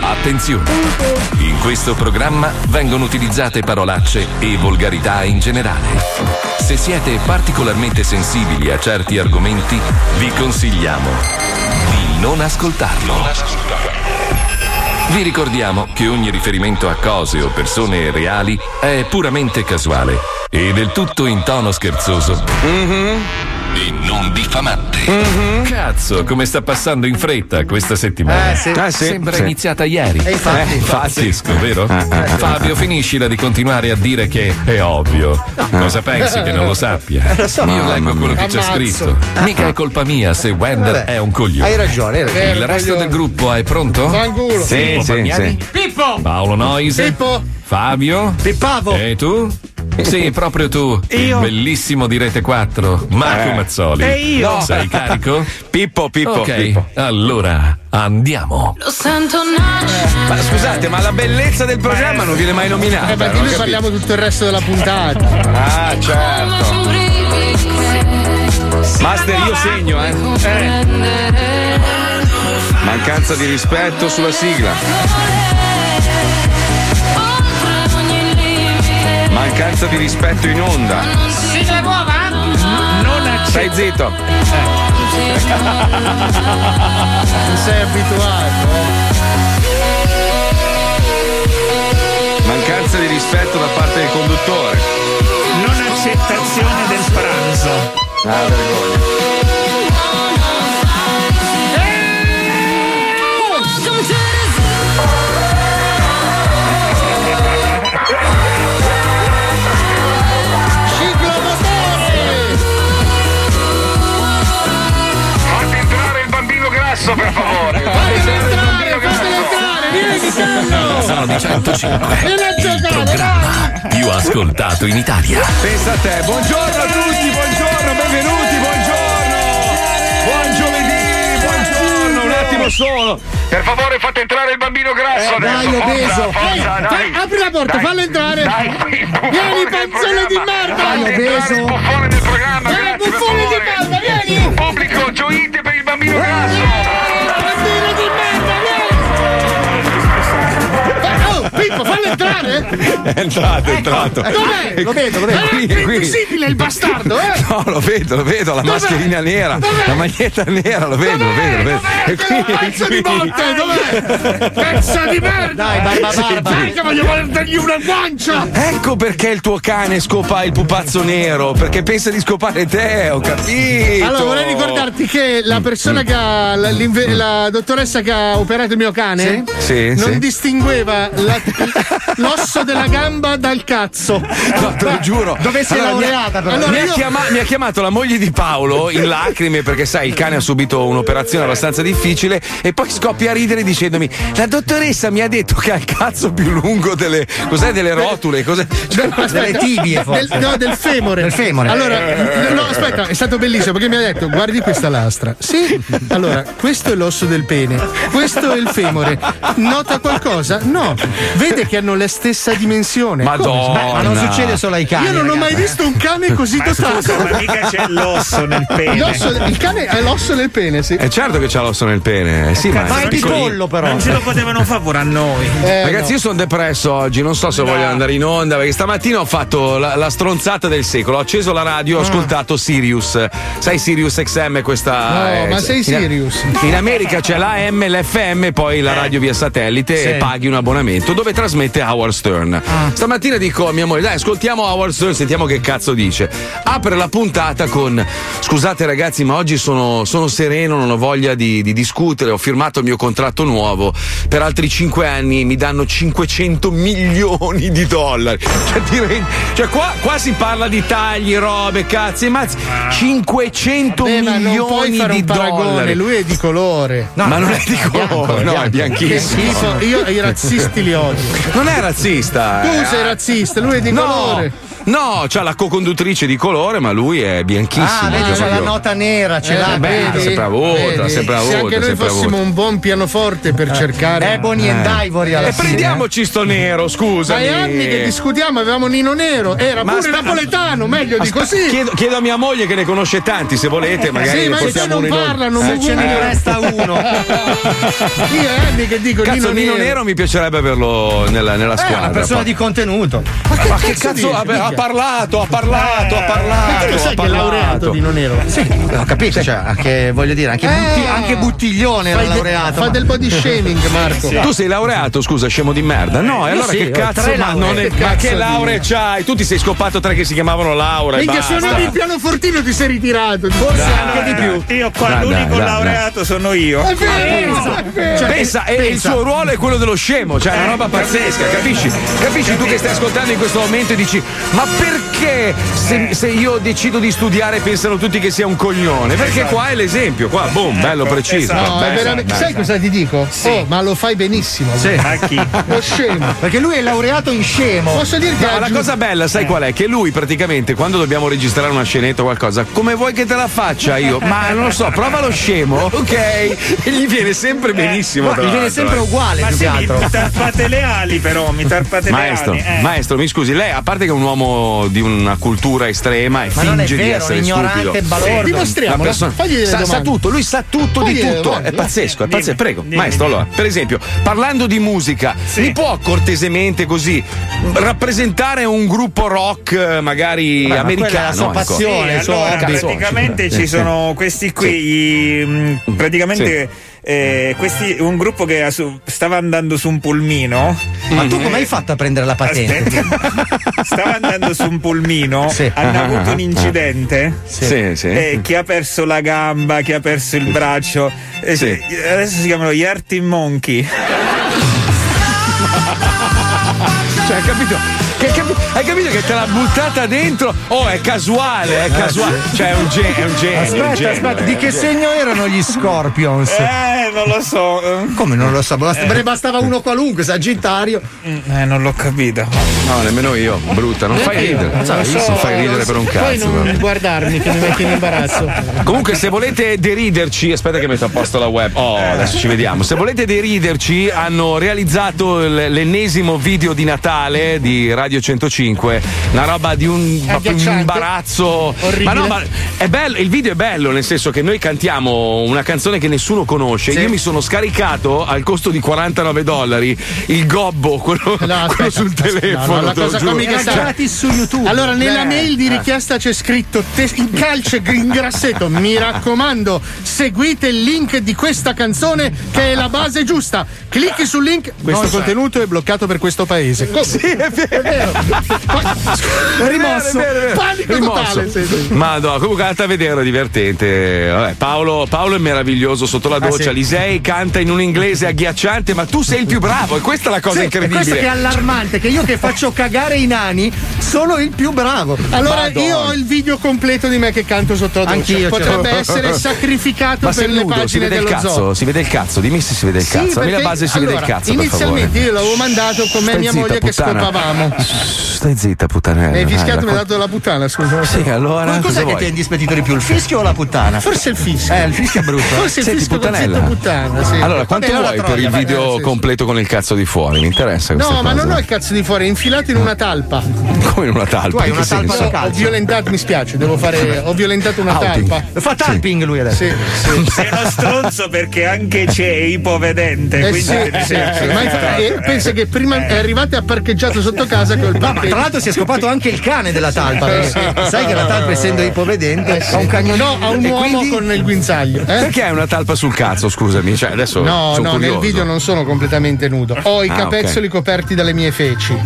Attenzione! In questo programma vengono utilizzate parolacce e volgarità in generale. Se siete particolarmente sensibili a certi argomenti, vi consigliamo di non ascoltarlo. Vi ricordiamo che ogni riferimento a cose o persone reali è puramente casuale e del tutto in tono scherzoso. E non diffamante. Cazzo, come sta passando in fretta questa settimana? Sembra iniziata ieri. Pazzesco, vero? Fabio, finiscila di continuare a dire che è ovvio. Cosa pensi che non lo sappia? Io leggo quello che c'è scritto. Mica è colpa mia se Wender è un coglione. Hai ragione, il resto del gruppo è pronto? Sì. Pippo! Paolo Noise. Pippo! Fabio. Pippavo. E tu? Sì, proprio tu. Io? Il bellissimo di Rete 4, Marco Mazzoli. E io? No. Sei carico? Pippo. Ok, Pippo. Allora andiamo. Lo sento nascere. Ma scusate, ma la bellezza del programma non viene mai nominata. Perché noi parliamo tutto il resto della puntata. Ah, certo. Master, io segno, Mancanza di rispetto sulla sigla. Mancanza di rispetto in onda. Sigla nuova? Non accetto. Stai zitto. Non sei abituato. Mancanza di rispetto da parte del conduttore. Non accettazione del pranzo. Ah, vergogna. Per favore, fatemi entrare. Sono di 105, il programma più ascoltato in Italia. Pensa a te. Buongiorno a tutti, buongiorno, benvenuti, buongiorno, buon giovedì, buongiorno. Un attimo solo, per favore, fate entrare il bambino grasso adesso. Dai, forza, dai. Apri la porta, fallo entrare. Vieni, panzone di merda. Dai, buffone del programma. Buffone di merda, vieni. Pubblico, gioite per il bambino grasso. Pippo, fallo entrare? È entrato, entrato. Dov'è? Lo vedo. È invisibile il bastardo, No, lo vedo, la mascherina nera. Dov'è? La maglietta nera, lo vedo. Dov'è? Pezzo di botte, dov'è? Pezzo di merda! Dai, barba. Dai, che voglio dargli una guancia! Ecco perché il tuo cane scopa il pupazzo nero, perché pensa di scopare te, ho capito! Allora, vorrei ricordarti che la persona che ha, la dottoressa che ha operato il mio cane, non distingueva l'osso della gamba dal cazzo. No, te lo giuro. Dove sei laureata? Mi ha chiamato la moglie di Paolo in lacrime perché, sai, il cane ha subito un'operazione abbastanza difficile e poi scoppia a ridere dicendomi: la dottoressa mi ha detto che ha il cazzo più lungo delle delle rotule, delle tibie, forse. Del femore. Allora, no, aspetta, è stato bellissimo perché mi ha detto: guardi questa lastra. Sì. Allora, questo è l'osso del pene, questo è il femore. Nota qualcosa? No. Vede che hanno la stessa dimensione. Madonna. Beh, ma non succede solo ai cani. Io non ho mai visto un cane così dotato. Ma mica c'è l'osso nel pene. Il cane ha l'osso nel pene, sì. È certo che c'ha l'osso nel pene. Sì, ma è piccolino, però. Non ce lo potevano fare pure a noi. Ragazzi, io sono depresso oggi. Non so se voglio andare in onda perché stamattina ho fatto la stronzata del secolo. Ho acceso la radio, ho ascoltato Sirius. Sai, Sirius XM, questa. No, ma sei Sirius. In America c'è l'AM, l'FM, poi la radio via satellite e paghi un abbonamento dove trasmette Howard Stern. Stamattina dico a mia moglie: dai, ascoltiamo Howard Stern, sentiamo che cazzo dice. Apre la puntata con: scusate ragazzi, ma oggi sono sereno, non ho voglia di discutere, ho firmato il mio contratto nuovo per altri 5 anni, mi danno $500 milioni. Cioè, qua si parla di tagli, robe, cazzi e mazzi. 500 Vabbè, ma milioni non puoi fare di un paragone. Dollari. Lui è di colore. No, ma non è di colore, no, è bianchissimo. Io i razzisti li odio. Non è razzista. Tu sei razzista, lui è di colore. No, c'ha la co-conduttrice di colore, ma lui è bianchissimo. Ah, c'ha la nota nera, ce l'ha. Beh, sempre avuta, sempre avuta. Se anche noi fossimo un buon pianoforte per cercare. Ebony and Ivory alla fine. E prendiamoci sto nero, scusa. Ma è anni che discutiamo, avevamo Nino Nero. Era ma pure napoletano, meglio di così. Chiedo a mia moglie che ne conosce tanti, se volete, magari. Sì, ma se non parlano, non ce ne resta uno. Io è anni che dico Nino Nero mi piacerebbe averlo nella squadra. È una persona di contenuto. Ma che cazzo ha parlato, ha parlato. Lo sai che è laureato Nino Nero? Sì, ho capito, cioè, anche, voglio dire, anche Buttiglione era laureato. Fa del body shaming, Marco. Sì. Tu sei laureato, scusa, scemo di merda. No, e allora sì, che cazzo? Ma che lauree c'hai? Tu ti sei scopato tre che si chiamavano Laura. Minchia, suonavi il pianofortino, ti sei ritirato. Forse anche di più. Io qua l'unico laureato sono io. È vero. Pensa, e il suo ruolo è quello dello scemo, cioè è una roba pazzesca, capisci? Capisci tu che stai ascoltando in questo momento e dici: ma perché se io decido di studiare pensano tutti che sia un coglione? Perché qua è l'esempio, qua, boom, bello preciso. No, sai cosa ti dico? Sì. Oh, ma lo fai benissimo. Sì. A chi? Lo scemo. Perché lui è laureato in scemo. Posso dirti? No, la cosa bella, sai qual è? Che lui praticamente quando dobbiamo registrare una scenetta o qualcosa, come vuoi che te la faccia io? Ma non lo so, prova lo scemo, ok? E gli viene sempre benissimo. Gli viene sempre uguale. Ma più che altro. Mi tarpate le ali, però, mi tarpate le ali. Maestro, mi scusi, lei a parte che è un uomo di una cultura estrema e finge di essere ignorante, balordo. Dimostriamo, fagli delle domande. Sa tutto, lui sa tutto di tutto. È pazzesco, è pazzesco. Prego, maestro, allora, per esempio, parlando di musica, mi può cortesemente così rappresentare un gruppo rock magari americano? La sua passione, allora, praticamente ci sono questi qui, praticamente. Un gruppo che stava andando su un pulmino. Ma tu come hai fatto a prendere la patente? Stava andando su un pulmino, hanno avuto un incidente, chi ha perso la gamba, chi ha perso il braccio, adesso si chiamano gli Arctic Monkey. Cioè, capito? Hai capito che te l'ha buttata dentro? Oh, è casuale, è casuale. Cioè, è un genio. Aspetta, di che segno erano gli Scorpions? Non lo so. Come non lo so? Bastava uno qualunque, Sagittario. Non l'ho capito. No, nemmeno io, brutta, non fai ridere. Non fai ridere per un cazzo. Poi non guardarmi che mi metti in imbarazzo. Comunque, se volete deriderci, aspetta che metto a posto la web. Oh, adesso ci vediamo. Se volete deriderci, hanno realizzato l'ennesimo video di Natale di Radio 105, una roba di un imbarazzo orribile. Ma no, ma è bello, il video è bello, nel senso che noi cantiamo una canzone che nessuno conosce. Io mi sono scaricato al costo di $49 il gobbo, quello sul telefono. La cosa comica è gratis su YouTube. Allora, nella mail di richiesta c'è scritto in calce in grassetto: mi raccomando, seguite il link di questa canzone che è la base giusta. Clicchi sul link. Questo contenuto è bloccato per questo paese. Sì, è vero. Rimosso, panico totale. Ma no, comunque andate a vedere, è divertente. Vabbè, Paolo è meraviglioso sotto la doccia. Lisei canta in un inglese agghiacciante, ma tu sei il più bravo, e questa è la cosa incredibile. Questo che è allarmante, che io che faccio cagare i nani sono il più bravo. Allora, io ho il video completo di me che canto sotto la doccia. Anch'io potrebbe essere sacrificato per le pagine dello zoo. Si vede il cazzo? Dimmi se si vede il cazzo. Perché, la base si vede il cazzo. Inizialmente io l'avevo mandato con me e mia moglie che scopavamo. Stai zitta, puttanella. Hai fischiato, mi hai dato la puttana, scusa. Sì, allora. Ma cos'è che ti ha indispettito di più, il fischio o la puttana? Forse il fischio. Il fischio è brutto. Forse il fischio è puttana. Sì. Allora, quanto vuoi per il video completo con il cazzo di fuori? Mi interessa questa cosa. No, ma non ho il cazzo di fuori, è infilato in una talpa. Come in una talpa? Tu hai una talpa da calcio. Ho violentato, mi spiace, devo fare. Ho violentato una talpa. Fa talping lui adesso. Sì. Sei uno stronzo perché anche c'è ipovedente. Pensa che prima è arrivato e ha parcheggiato sotto casa. Ma tra l'altro si è scopato anche il cane della talpa. Sai che la talpa, essendo ipovedente, ha un cagnolino. No, ha un uomo con il guinzaglio. Perché hai una talpa sul cazzo? Scusami, cioè adesso. No, curioso. Nel video non sono completamente nudo. Ho i capezzoli coperti dalle mie feci.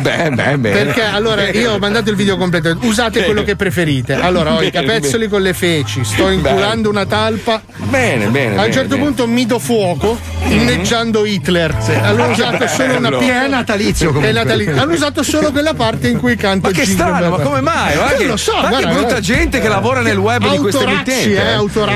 Beh. Perché allora io ho mandato il video completo. Usate quello che preferite. Allora, ho i capezzoli con le feci. Sto inculando una talpa. Bene. A un certo punto mi do fuoco inneggiando Hitler. Allora ho usato solo una piena natalizio. Comunque. canta lì, hanno usato solo quella parte in cui canta. Ma che strano, ma come mai? Ma che, non lo so, ma guarda, che brutta gente che lavora nel web di queste emittenti,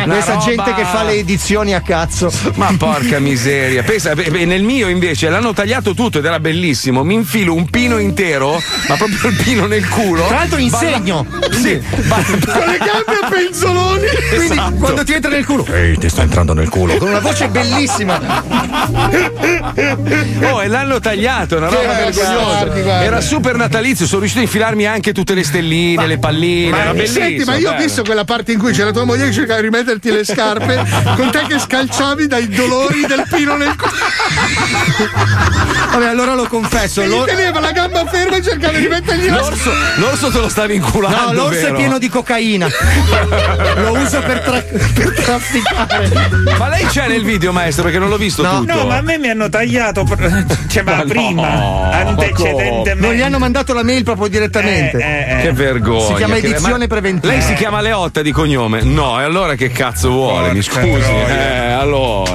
questa gente che fa le edizioni a cazzo. Ma porca miseria, pensa, nel mio invece l'hanno tagliato tutto ed era bellissimo. Mi infilo un pino intero, ma proprio il pino nel culo. Tra l'altro insegno, sì, con le gambe a penzoloni. Quindi esatto, quando ti entra nel culo, ehi, ti sto entrando nel culo, con una voce bellissima. Oh, e l'hanno tagliato, una roba vergognosa. Era super natalizio, sono riuscito a infilarmi anche tutte le stelline, le palline. Ma, era bellissimo. Senti, ma io ho visto quella parte in cui c'era tua moglie che cercava di rimetterti le scarpe, con te che scalciavi dai dolori del pino nel culo. Vabbè, allora lo confesso. E gli teneva la gamba ferma e cercava di mettergli la scarpa. L'orso te lo stavi inculando. No, l'orso vero? È pieno di cocaina. Lo usa per trafficare. Ma lei c'è nel video, maestro, perché non l'ho visto tutto. No, ma a me mi hanno tagliato, cioè, ma prima, antecedentemente. Non gli hanno mandato la mail proprio direttamente. Che vergogna. Si chiama edizione preventiva. Lei si chiama Leotta di cognome? No, e allora che cazzo vuole? Mi scusi. Allora.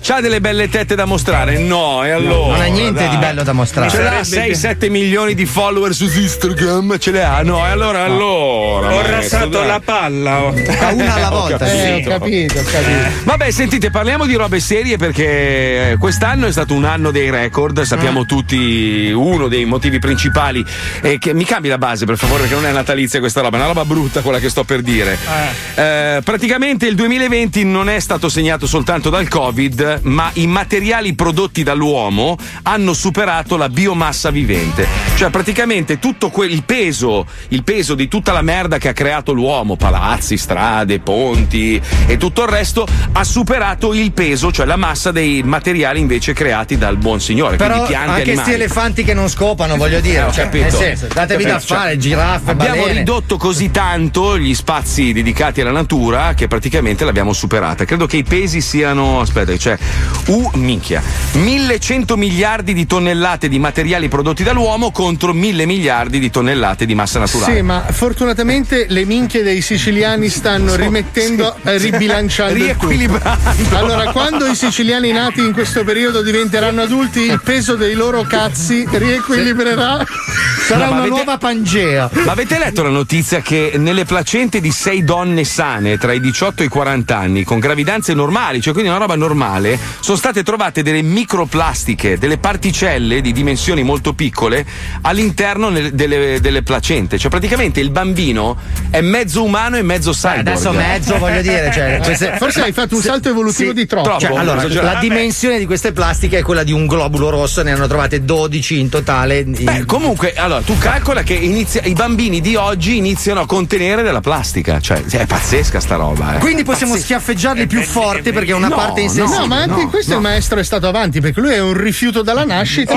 C'ha delle belle tette da mostrare? No, e allora. Non ha niente di bello da mostrare. Ce l'ha 6-7 milioni di follower su Instagram, ce le ha? No, e allora. Ho rasato la palla. Una alla volta. Ho capito. Vabbè, sentite, parliamo di robe serie perché quest'anno è stato un anno dei record, sappiamo tutti uno dei motivi principali. Che mi cambi la base, per favore, perché non è natalizia questa roba, è una roba brutta quella che sto per dire. Praticamente il 2020 non è stato segnato soltanto dal Covid, ma i materiali prodotti dall'uomo hanno superato la biomassa vivente. Cioè, praticamente tutto il peso di tutta la merda che ha creato l'uomo, palazzi, strade, ponti e tutto il resto, ha superato il peso, cioè la massa dei materiali invece creati dal buon signore. Però quindi piante, anche animali. Sti elefanti che non scopano, voglio dire, cioè, nel senso, datevi da fare, cioè, giraffe, abbiamo balene. Ridotto così tanto gli spazi dedicati alla natura che praticamente l'abbiamo superata. Credo che i pesi siano, aspetta, cioè 1100 miliardi di tonnellate di materiali prodotti dall'uomo contro 1000 miliardi di tonnellate di massa naturale. Sì, ma fortunatamente le minchie dei siciliani stanno rimettendo, ribilanciando, riequilibrando. Allora, quando i siciliani nati in questo periodo diventeranno adulti, il peso dei loro cazzi riequilibrerà. Sarà una nuova Pangea. Ma avete letto la notizia che nelle placente di 6 donne sane tra i 18 e i 40 anni, con gravidanze normali, cioè quindi una roba normale, sono state trovate delle microplastiche, delle particelle di dimensioni molto piccole all'interno delle placente? Cioè praticamente il bambino è mezzo umano e mezzo cyborg. Adesso mezzo, voglio dire, cioè, forse hai fatto un salto evolutivo di troppo. Cioè, allora, la dimensione di queste plastiche è quella di un globulo rosso, ne hanno trovate 12 in totale. Beh, comunque, allora, tu calcola che i bambini di oggi iniziano a contenere della plastica, cioè è pazzesca sta roba. Quindi possiamo schiaffeggiarli più forte perché è una parte insensibile. No, ma anche in questo il maestro è stato avanti, perché lui è un rifiuto dalla nascita.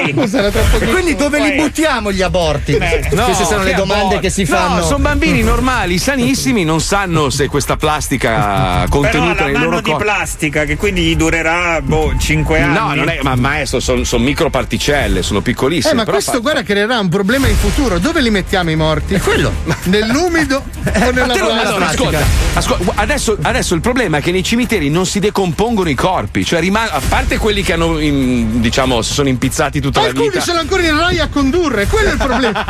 Scusa, era troppo e quindi dove li buttiamo gli aborti? No, queste sono le domande che si fanno. No, sono bambini normali, sanissimi, non sanno se questa plastica contenuta nel loro corpo. Però la mano di plastica che quindi gli durerà 5 anni. No, non è, ma maestro, sono microparticelle, sono piccolissime. Ma però questo guarda creerà un problema in futuro. Dove li mettiamo i morti? È quello. Nell'umido o nella ascolta, adesso il problema è che nei cimiteri non si decompongono i corpi, cioè a parte quelli che hanno diciamo sono impizzati tutta la vita. Alcuni sono ancora in Rai a condurre, quello è il problema.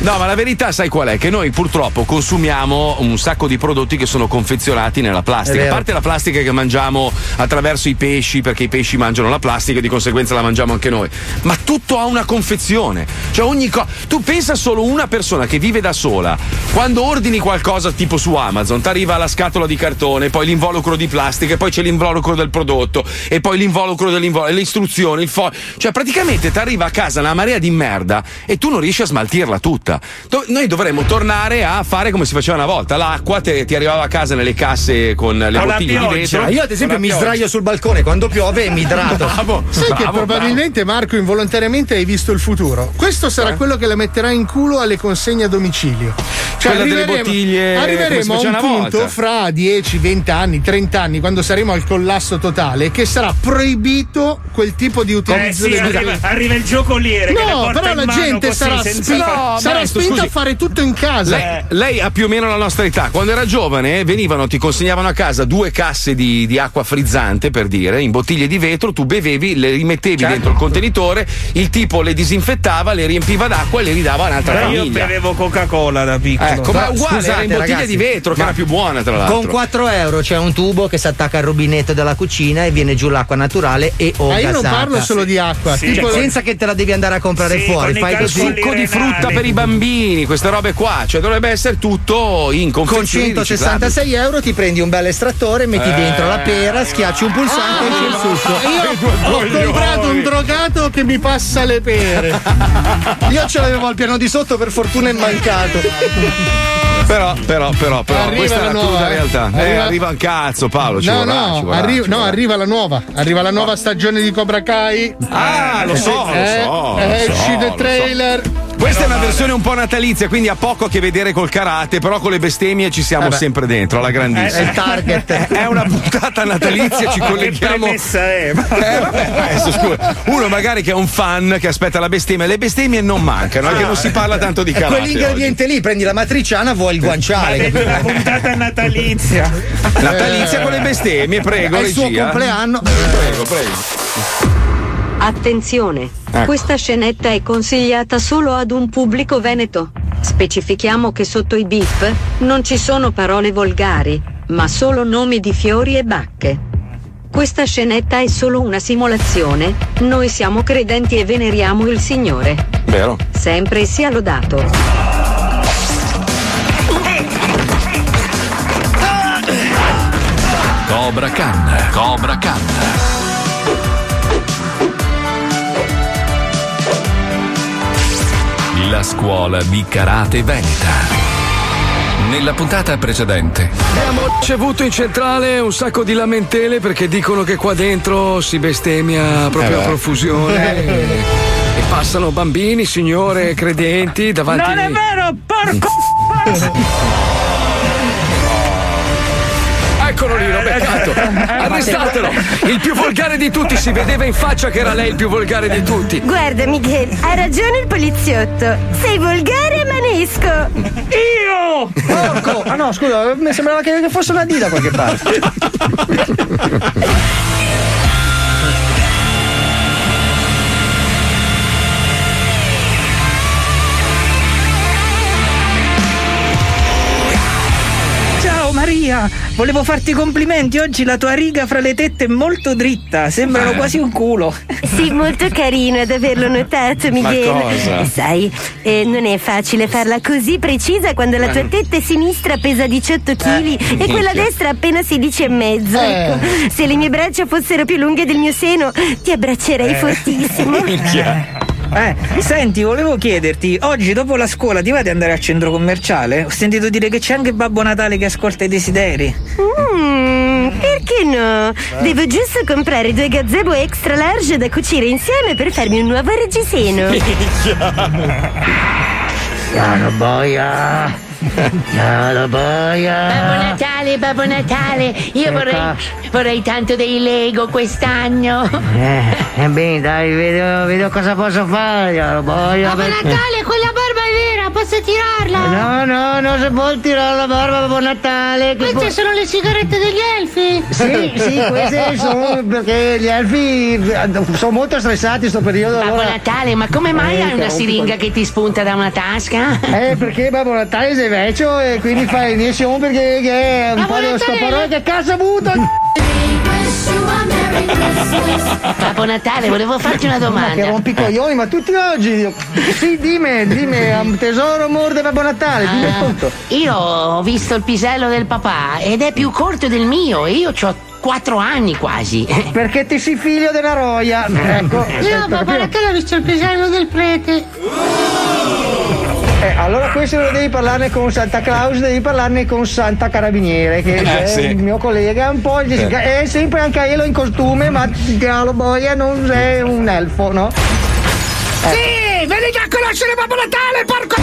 No, ma la verità sai qual è? Che noi purtroppo consumiamo un sacco di prodotti che sono confezionati nella plastica. A parte la plastica che mangiamo attraverso i pesci, perché i pesci mangiano la plastica e di conseguenza la mangiamo anche noi. Ma tutto ha una confezione, cioè ogni cosa. Tu pensa solo una persona che vive da sola, quando ordini qualcosa tipo su Amazon, ti arriva la scatola di cartone, poi l'involucro di plastica, e poi c'è l'involucro del prodotto, e poi l'involucro le istruzioni, il foglio. Cioè praticamente ti arriva a casa una marea di merda e tu non riesci a smaltirla tutta. Noi dovremmo tornare a fare come si faceva una volta: l'acqua ti arrivava a casa nelle casse con le bottiglie di vetro. Io ad esempio mi sdraio sul balcone quando piove e mi idrato. Sai che probabilmente Marco volontariamente hai visto il futuro. Questo sarà quello che la metterà in culo alle consegne a domicilio. Cioè, quella delle bottiglie. Arriveremo a un punto fra 10, 20 anni, 30 anni, quando saremo al collasso totale, che sarà proibito quel tipo di utilizzo. Arriva il giocoliere. No, però la gente sarà spinta a fare tutto in casa. Lei ha più o meno la nostra età. Quando era giovane, venivano, ti consegnavano a casa due casse di acqua frizzante, per dire, in bottiglie di vetro, tu bevevi, le rimettevi dentro il contenitore, il tipo le disinfettava, le riempiva d'acqua e le ridava a un'altra famiglia. Io bevevo Coca-Cola da piccolo. Ecco, ma uguale, scusate, era in bottiglia di vetro, che era più buona, tra l'altro. Con 4 euro c'è un tubo che si attacca al rubinetto della cucina e viene giù l'acqua naturale e o gasata. Ma io non parlo solo di acqua, tipo, senza che te la devi andare a comprare fuori, fai il succo di frutta per i bambini, queste robe qua, cioè dovrebbe essere tutto in confezioni. Con 166 euro ti prendi un bel estrattore, metti dentro la pera, schiacci un pulsante e c'è il succo. Io ho comprato un drogato che mi passa le pere. Io ce l'avevo al piano di sotto, per fortuna è mancato. Però arriva, questa è la nuova realtà. Arriva un cazzo, Paolo. Arriva la nuova stagione di Cobra Kai. Lo so. Esci del trailer. Questa è una versione un po' natalizia, quindi ha poco a che vedere col karate, però con le bestemmie ci siamo sempre dentro, alla grandissima. È il target. È una puntata natalizia, ci colleghiamo. Che premessa è? Scusa. Uno magari che è un fan che aspetta la bestemmia, le bestemmie non mancano, anche non si parla tanto di karate. Quell'ingrediente oggi. Lì, prendi la matriciana, vuoi il guanciale. È una puntata natalizia. Natalizia con le bestemmie, prego. È il suo compleanno. Prego. Attenzione, questa scenetta è consigliata solo ad un pubblico veneto. Specifichiamo che sotto i beef non ci sono parole volgari, ma solo nomi di fiori e bacche. Questa scenetta è solo una simulazione, noi siamo credenti e veneriamo il Signore. Vero? Sempre sia lodato. Cobra Canna. La scuola di karate veneta. Nella puntata precedente abbiamo ricevuto in centrale un sacco di lamentele perché dicono che qua dentro si bestemmia proprio a profusione. E passano bambini, signore, credenti davanti. Non è vero, porco! Eccolo lì, l'ho beccato. Arrestatelo. Il più volgare di tutti, si vedeva in faccia che era lei il più volgare di tutti. Guarda, Miguel, ha ragione il poliziotto. Sei volgare e manesco. Io! Porco! Ah no, scusa, mi sembrava che fosse una D da qualche parte. Maria, volevo farti complimenti. Oggi la tua riga fra le tette è molto dritta, sembrano quasi un culo. Sì, molto carino ad averlo notato, Miguel. Ma cosa? Sai, non è facile farla così precisa quando la tua tetta sinistra pesa 18 kg e quella destra appena 16,5. Ecco, se le mie braccia fossero più lunghe del mio seno, ti abbraccerei fortissimo. Senti, volevo chiederti, oggi dopo la scuola ti va di andare al centro commerciale? Ho sentito dire che c'è anche Babbo Natale che ascolta i desideri. Perché no? Devo giusto comprare 2 gazebo extra large da cucire insieme per farmi un nuovo reggiseno. Piano boia! Ciao, boia. Babbo Natale, io vorrei tanto dei Lego quest'anno. Bene, dai, vedo cosa posso fare. Boia, Babbo Natale, quella barba è vera, posso tirarla? No, se vuoi tirare la barba, Babbo Natale. Queste sono le sigarette degli elfi? Sì, queste sono, perché gli elfi sono molto stressati sto periodo. Babbo Natale, ma come mai hai una siringa che ti spunta da una tasca? Perché Babbo Natale sei vecchio e quindi fai iniezione perché è un po' dello scoparone che cazzo ha avuto. Babbo Natale, volevo farti una domanda. Ma che rompicoglioni, ma tutti oggi. Sì, dimmi, tesoro, morde Babbo Natale, dimmi tutto. Io ho visto il pisello del papà ed è più corto del mio e io c'ho 4 anni quasi. Perché ti sei figlio della roia. Ecco. Io Babbo Natale ho visto il pisello del prete. Allora questo non devi parlarne con Santa Claus, devi parlarne con Santa Carabiniere, che è il mio collega, un po' è sempre anche io in costume, ma Galo Boia non sei un elfo, no? Sì, venite a conoscere Babbo Natale, porco!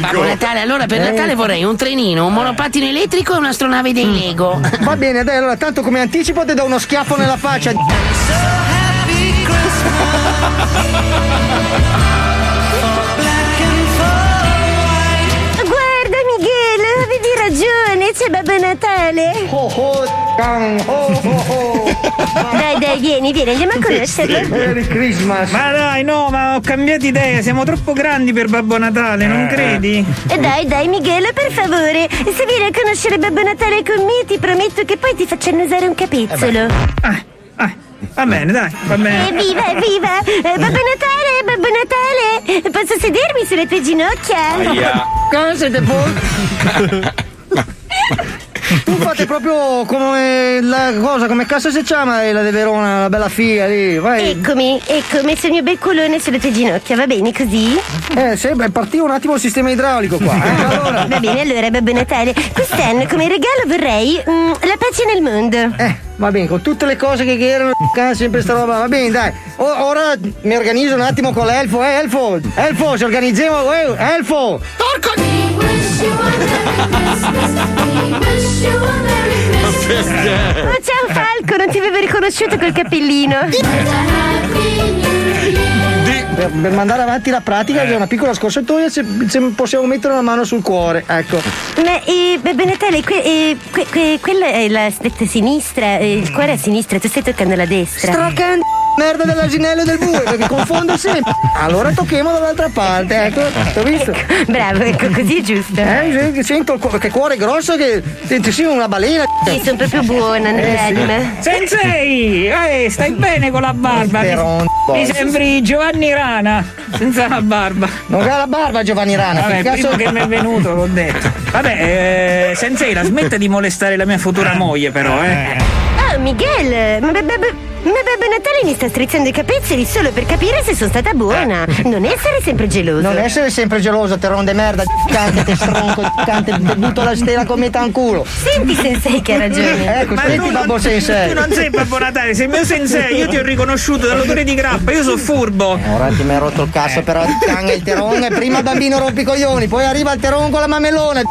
Babbo Natale, allora per Natale vorrei un trenino, un monopattino elettrico e un'astronave dei Lego. Va bene, dai, allora tanto come anticipo ti do uno schiaffo nella faccia. Ragione, c'è Babbo Natale. Dai, vieni, andiamo a conoscerlo. Merry Christmas. Ma dai, no, ma ho cambiato idea, siamo troppo grandi per Babbo Natale, non credi? Dai, Michele, per favore, se vieni a conoscere Babbo Natale con me, ti prometto che poi ti faccio annusare un capezzolo. Va bene, dai, va bene. Evviva, Babbo Natale, posso sedermi sulle tue ginocchia? Cosa te può? Tu fate proprio come la cosa, come cazzo si chiama la De Verona, la bella figa lì, vai. Eccomi sul mio bel culone sulle tue ginocchia, va bene così? Sembra, partiva un attimo il sistema idraulico qua, allora. Va bene, allora Babbo Natale, quest'anno come regalo vorrei la pace nel mondo. Va bene, con tutte le cose che erano, sempre sta roba, va bene, dai. Ora mi organizzo un attimo con l'elfo, Elfo, ci organizziamo, Elfo! Ma c'è un falco, non ti avevo riconosciuto quel cappellino. Per mandare avanti la pratica c'è una piccola scorciatoia, se possiamo mettere una mano sul cuore, ecco. Ma Babbo Natale, quella è la sinistra, il cuore è a sinistra, tu stai toccando la destra. Stracando merda dell'asinello e del bue, perché confondo sempre. Allora tocchiamo dall'altra parte, ecco, t'ho visto? Ecco, bravo, ecco, così è giusto. Sento che cuore grosso, che sì, una balena. Sì, sono proprio buona nell'anima. Sensei, stai bene con la barba. Mi sembri Giovanni Rana senza la barba. Non ha la barba Giovanni Rana. Vabbè, prima che mi è venuto l'ho detto. Vabbè, Sensei, la smetta di molestare la mia futura moglie però, Oh, Miguel, ma Babbo Natale mi sta strizzando i capezzoli solo per capire se sono stata buona. Non essere sempre geloso. Terron de merda, cante, te stronco, cante, te butto la stella con metà un culo. Senti Sensei che ha ragione. Ma senti Babbo Sensei. Tu non sei Babbo Natale, sei mio Sensei, io ti ho riconosciuto dall'odore di grappa, io sono furbo. Ora ti mi hai rotto il cazzo però, canga il terron, prima bambino rompicoglioni, poi arriva il terron con la mamelona.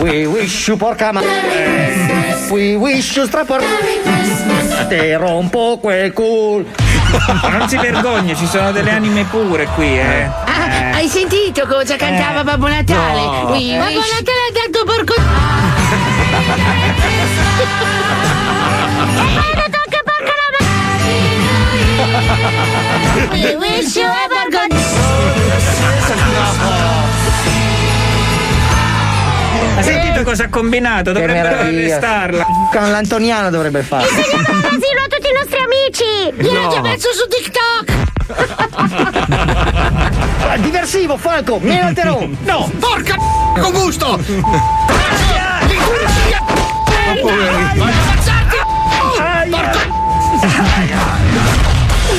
We wish you porca ma. We wish you straporca. Te rompo quel culo. Non si vergogna, ci sono delle anime pure qui, Hai sentito cosa cantava Babbo Natale? No. Babbo Natale ha detto porco. Non tocca porca la ma. We wish you a vergogna. Hai sentito cosa ha combinato? Dovrebbero arrestarla. Con l'Antoniano dovrebbe fare. Insegniamo l'asilo a tutti i nostri amici. Io ti ho messo su TikTok. Diversivo, Falco. Meno Teron. No, porca con gusto.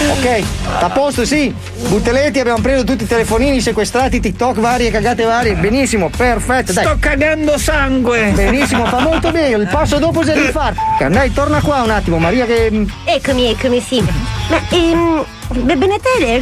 Ok, a posto, sì. Butteletti, abbiamo preso tutti i telefonini sequestrati, TikTok varie, cagate varie. Benissimo, perfetto, dai. Sto cagando sangue. Benissimo, fa molto bene. Il passo dopo si deve fare. Dai, torna qua un attimo, Maria che... Eccomi, sì. Ma, Babbo Natale,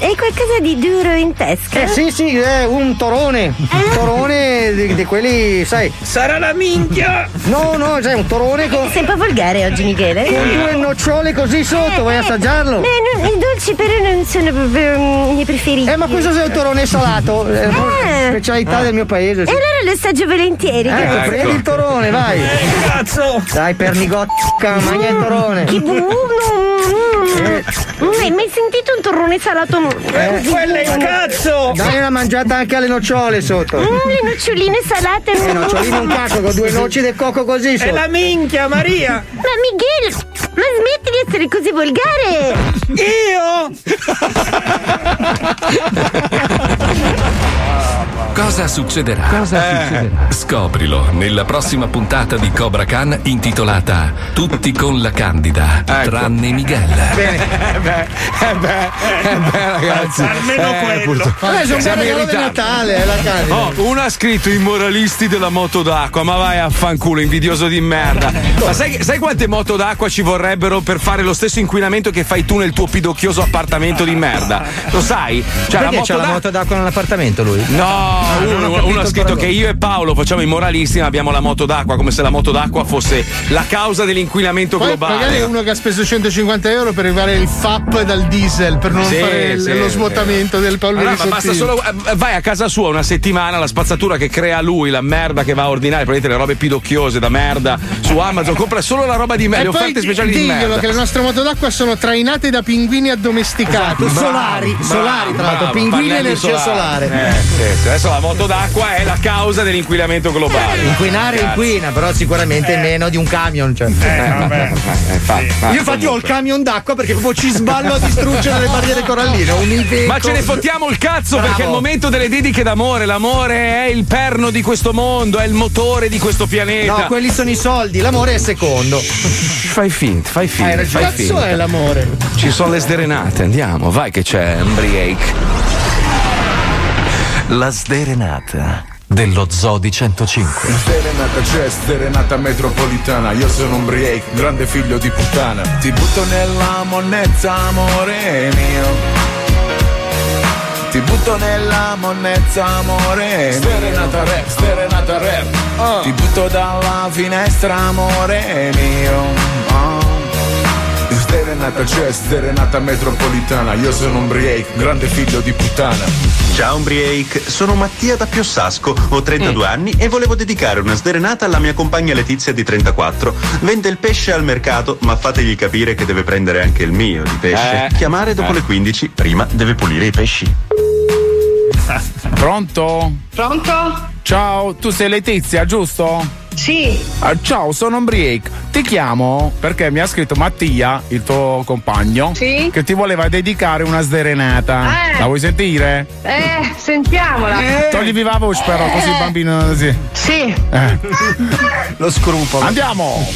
hai qualcosa di duro in tesca? Sì, è un torone. Un torone di quelli, sai. Sarà la minchia! No, sai, un torone con. Sei un po' volgare oggi, Michele. Con due nocciole così sotto, vuoi assaggiarlo? No, i dolci però non sono proprio i miei preferiti. Ma questo è un torone salato, è una specialità del mio paese. Sì. E allora lo assaggio volentieri. Ecco. Prendi il torone, vai! Cazzo! Dai, pernigotta, mangia il torone! Che buono! Hai mai sentito un torrone salato? Quello è il cazzo! Dai una mangiata anche alle nocciole sotto. Le noccioline salate. Le noccioline un cacco con due noci del cocco così sotto. È la minchia, Maria! Ma Miguel, ma smetti di essere così volgare! Io! Cosa succederà? Cosa succederà? Scoprilo nella prossima puntata di Cobra Khan intitolata Tutti con la Candida, ecco, tranne Miguel. Beh, ragazzi, almeno quello. Siamo in ritardo. Natale, la Candida. Oh, uno ha scritto i moralisti della moto d'acqua, ma vai a fanculo, invidioso di merda. Ma sai quante moto d'acqua ci vorrebbero per fare lo stesso inquinamento che fai tu nel tuo pidocchioso appartamento di merda? Lo sai? C'ha la moto d'acqua nell'appartamento lui? No, uno ha scritto che io e Paolo facciamo i moralisti ma abbiamo la moto d'acqua, come se la moto d'acqua fosse la causa dell'inquinamento globale. Magari uno che ha speso 150 euro per arrivare il FAP dal diesel per non fare lo svuotamento del pallone. Allora, ma basta solo vai a casa sua una settimana, la spazzatura che crea lui, la merda che va a ordinare, prendete le robe pidocchiose da merda su Amazon, compra solo la roba di merda, le offerte speciali di merda. Diglielo che le nostre moto d'acqua sono trainate da pinguini addomesticati, esatto, solari, tra l'altro, pinguini e energia solare. Adesso la moto d'acqua è la causa dell'inquinamento globale. Inquinare inquina, però sicuramente meno di un camion. Cioè. Io infatti ho il camion d'acqua perché proprio ci sballo a distruggere le barriere coralline. Ma ce ne fottiamo il cazzo. Bravo. Perché è il momento delle dediche d'amore. L'amore è il perno di questo mondo, è il motore di questo pianeta. No, quelli sono i soldi, l'amore è secondo. Fai finta. Che cazzo è l'amore? Ci sono le sderenate, andiamo, vai che c'è Embriake. La sderenata dello Zoo di 105. Sderenata c'è, sderenata metropolitana. Io sono un break, grande figlio di puttana. Ti butto nella monnezza, amore mio. Ti butto nella monnezza, amore mio. Sderenata rap, sderenata rap. Oh. Ti butto dalla finestra, amore mio. Oh. Sderenata c'è, sderenata metropolitana. Io sono un break, grande figlio di puttana. Ciao Umbriake, sono Mattia da Piossasco, ho 32 anni e volevo dedicare una sderenata alla mia compagna Letizia di 34. Vende il pesce al mercato, ma fategli capire che deve prendere anche il mio di pesce. Chiamare dopo le 15, prima deve pulire i pesci. Pronto? Pronto? Ciao, tu sei Letizia, giusto? Sì. Ciao, sono Umbriake. Ti chiamo perché mi ha scritto Mattia, il tuo compagno, sì, che ti voleva dedicare una sderenata. La vuoi sentire? Sentiamola. Togli viva la voce però, così il bambino. Sì. Lo scrupolo. Andiamo.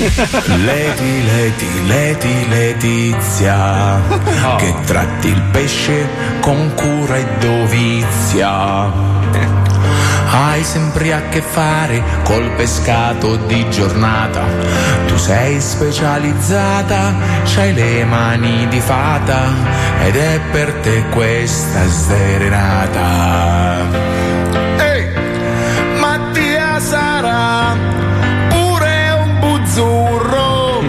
Letizia, oh, che tratti il pesce con cura e dovizia. Hai sempre a che fare col pescato di giornata. Tu sei specializzata, c'hai le mani di fata ed è per te questa sderenata. Mattia sarà pure un buzzurro,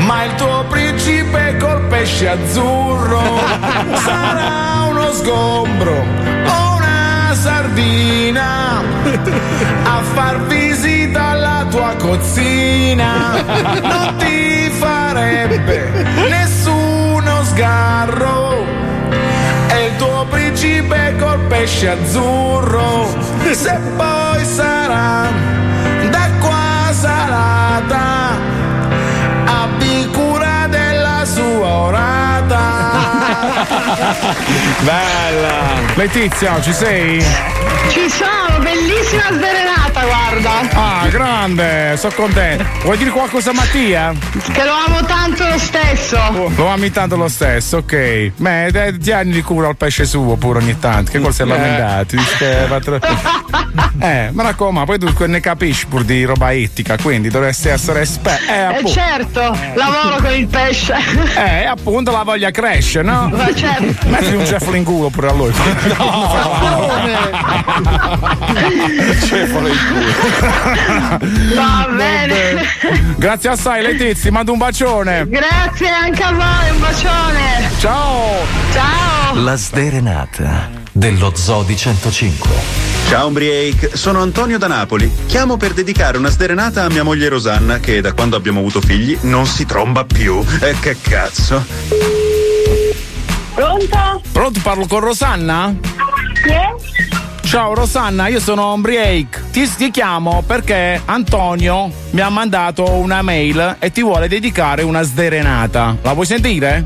ma il tuo principe col pesce azzurro sarà uno sgombro, sardina a far visita alla tua cozzina. Non ti farebbe nessuno sgarro, è il tuo principe col pesce azzurro. Se poi sarà d'acqua salata, abbi cura della sua orata. Bella Letizia, ci sei? Ci sono, bellissima sderenata, guarda. Ah, grande, sono contento. Vuoi dire qualcosa a Mattia? Che lo amo tanto lo stesso. Lo ami tanto lo stesso, ok. Beh, tieni di cura al pesce suo pure ogni tanto. Che cosa si è lamentato? Ma raccomando, poi tu ne capisci pur di roba etica, quindi dovresti essere esperto. Certo, lavoro con il pesce. Appunto la voglia cresce, no? Ma certo. Metti un ceffolo in culo pure a lui. Ceffolo in culo. Va bene. Grazie assai Letizia, mando un bacione. Grazie anche a voi, un bacione. Ciao. La sderenata dello Zoo di 105. Ciao Umbriake, sono Antonio da Napoli. Chiamo per dedicare una sderenata a mia moglie Rosanna, che da quando abbiamo avuto figli non si tromba più. Che cazzo. Pronto? Pronto, parlo con Rosanna? Sì. Ciao Rosanna, io sono Umbriake. Ti chiamo perché Antonio mi ha mandato una mail e ti vuole dedicare una sderenata. La vuoi sentire?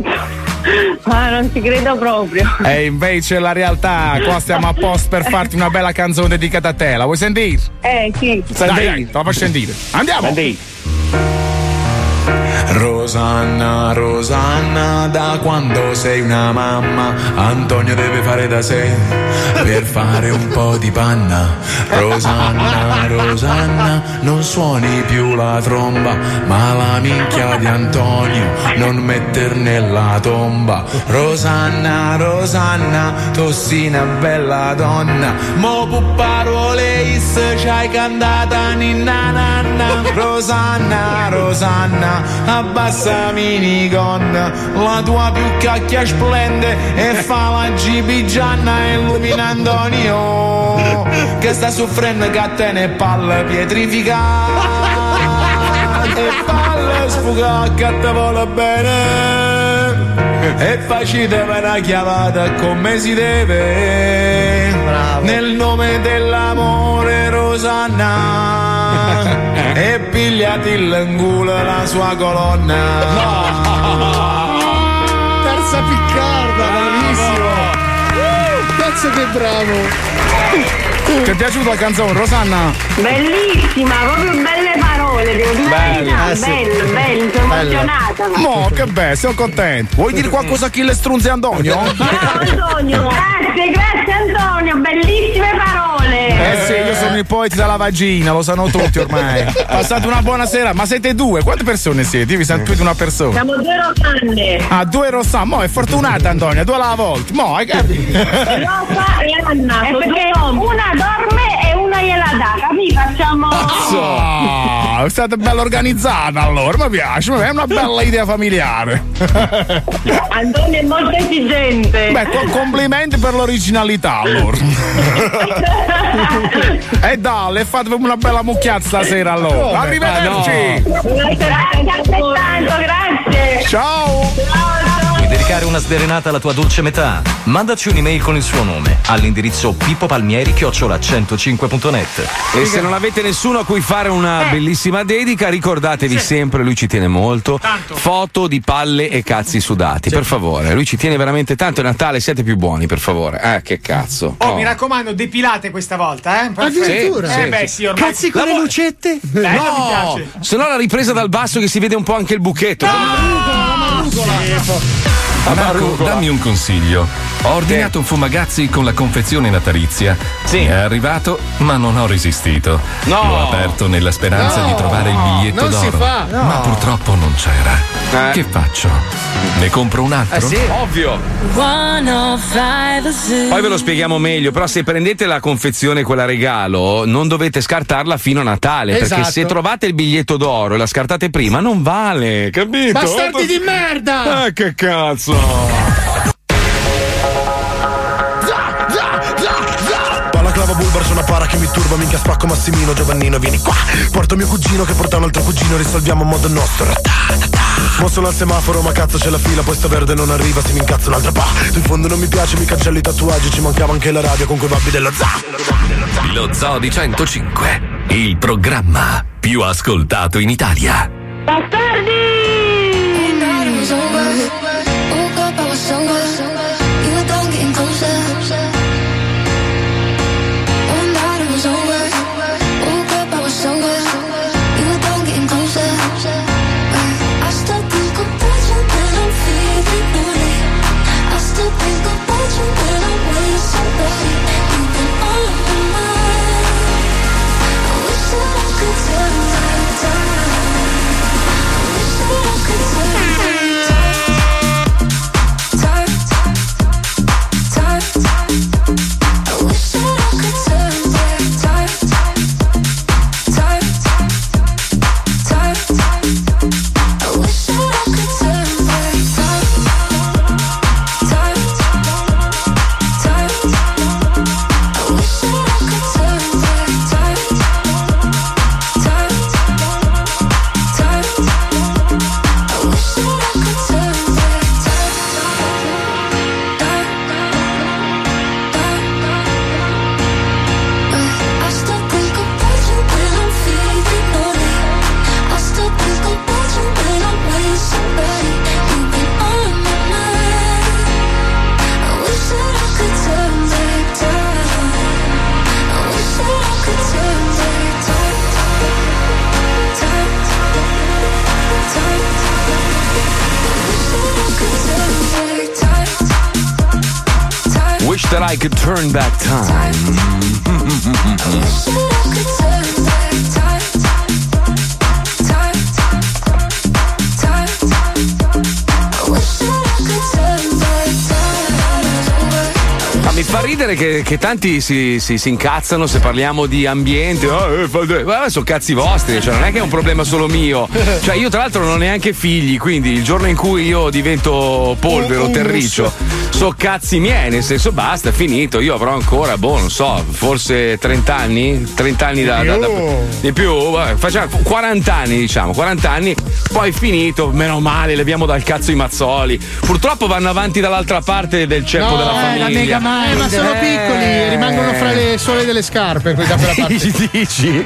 Ma non ci credo proprio. E invece la realtà, qua stiamo apposta per farti una bella canzone dedicata a te. La vuoi sentire? Sì. Senti, la faccio sentire. Andiamo! Senti. Rosanna, Rosanna, da quando sei una mamma, Antonio deve fare da sé per fare un po' di panna. Rosanna, Rosanna, non suoni più la tromba, ma la minchia di Antonio non metterne la tomba. Rosanna, Rosanna, tossina bella donna, mo pupparoleis c'hai cantata ninna nanna. Rosanna, Rosanna, abbassa minigonna, la tua più cacchia splende e fa la gibigianna, illumina Antonio che sta soffrendo, che te ne palle pietrificate e palle sfugate, che te vuole bene e facite una chiavata come si deve. Bravo. Nel nome dell'amore, Rosanna, e pigliati in culo la sua colonna. No. Terza piccarda, bravissimo. Cazzo che bravo. Ti è piaciuta la canzone, Rosanna? Bellissima, proprio belle parole, devo dire. Bella, bella, sono emozionata. No, che bello, sono contento. Vuoi dire qualcosa a chi le strunze Antonio? No, Antonio, grazie Antonio, bellissime parole. Sì, io sono il poeta dalla vagina, lo sanno tutti ormai. Passate una buona sera, ma siete due, quante persone siete? Vi sentite una persona? Siamo due rosanne. Ah, due rosanne, mo è fortunata Antonio, due alla volta. Mo, hai capito? Rosa e Anna, perché una dorme e una gliela dà, capì? Facciamo. Oh, è stata bella organizzata allora, mi piace, è una bella idea familiare. Antonio è molto esigente. Beh, complimenti per l'originalità allora. E dalle, fatevi una bella mucchiazza stasera allora. Arrivederci! Buona serata, grazie! Ciao! Ciao! Dedicare una sdrenata alla tua dolce metà? Mandaci un'email con il suo nome all'indirizzo pippopalmieri@105.net. E se non avete nessuno a cui fare una bellissima dedica, ricordatevi sempre, lui ci tiene molto, tanto. Foto di palle e cazzi sudati, per favore, lui ci tiene veramente tanto. È Natale, siete più buoni, per favore. Che cazzo. Oh, mi raccomando, depilate questa volta, eh? Addirittura. Ormai. Cazzi con le lucette? No, mi piace. Se no la ripresa dal basso che si vede un po' anche il buchetto. No! Marco, dammi un consiglio. Ho ordinato un fumagazzi con la confezione natalizia. Sì. Mi è arrivato, ma non ho resistito. No. L'ho aperto nella speranza di trovare il biglietto non d'oro. Si fa. No. Ma purtroppo non c'era. Che faccio? Ne compro un altro? Sì, ovvio. Poi ve lo spieghiamo meglio, però se prendete la confezione quella regalo, non dovete scartarla fino a Natale, esatto. Perché se trovate il biglietto d'oro e la scartate prima, non vale, capito? Bastardi di merda! Che cazzo! Balaclava, Bulbar, c'è una para che mi turba, minchia spacco Massimino, Giovannino, vieni qua. Porto mio cugino che porta un altro cugino, risolviamo a modo nostro. Mo sono al semaforo, ma cazzo c'è la fila, poi sta verde non arriva, se mi incazzo un'altra pa. Tu in fondo non mi piace, mi cancelli i tatuaggi, ci mancava anche la radio con quei babbi dello Za. Lo Zoo di 105, il programma più ascoltato in Italia. Bastardi! Turn, I could turn back time. I wish I could turn back time. I wish I could turn back time. Ma mi fa ridere che tanti si incazzano se parliamo di ambiente. Ma sono cazzi vostri, cioè non è che è un problema solo mio. Cioè io tra l'altro non ho neanche figli, quindi il giorno in cui io divento polvere o terriccio, so cazzi miei, nel senso basta, finito. Io avrò ancora, non so, forse 30 anni di più, facciamo 40 anni, diciamo, 40 anni, poi finito, meno male, leviamo dal cazzo i mazzoli. Purtroppo vanno avanti dall'altra parte del ceppo della famiglia. Ma sono piccoli, rimangono fra le sole delle scarpe, quelli da quella parte. Dici?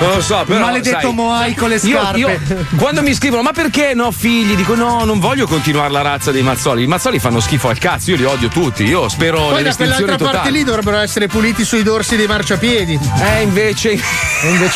Non lo so, però maledetto, sai, Moai con le scarpe. Io, quando mi scrivono, ma perché no figli? Dico no, non voglio continuare la razza dei mazzoli. I mazzoli fanno schifo al cazzo, io li odio tutti, io spero poi da quell'altra parte lì dovrebbero essere puliti sui dorsi dei marciapiedi, invece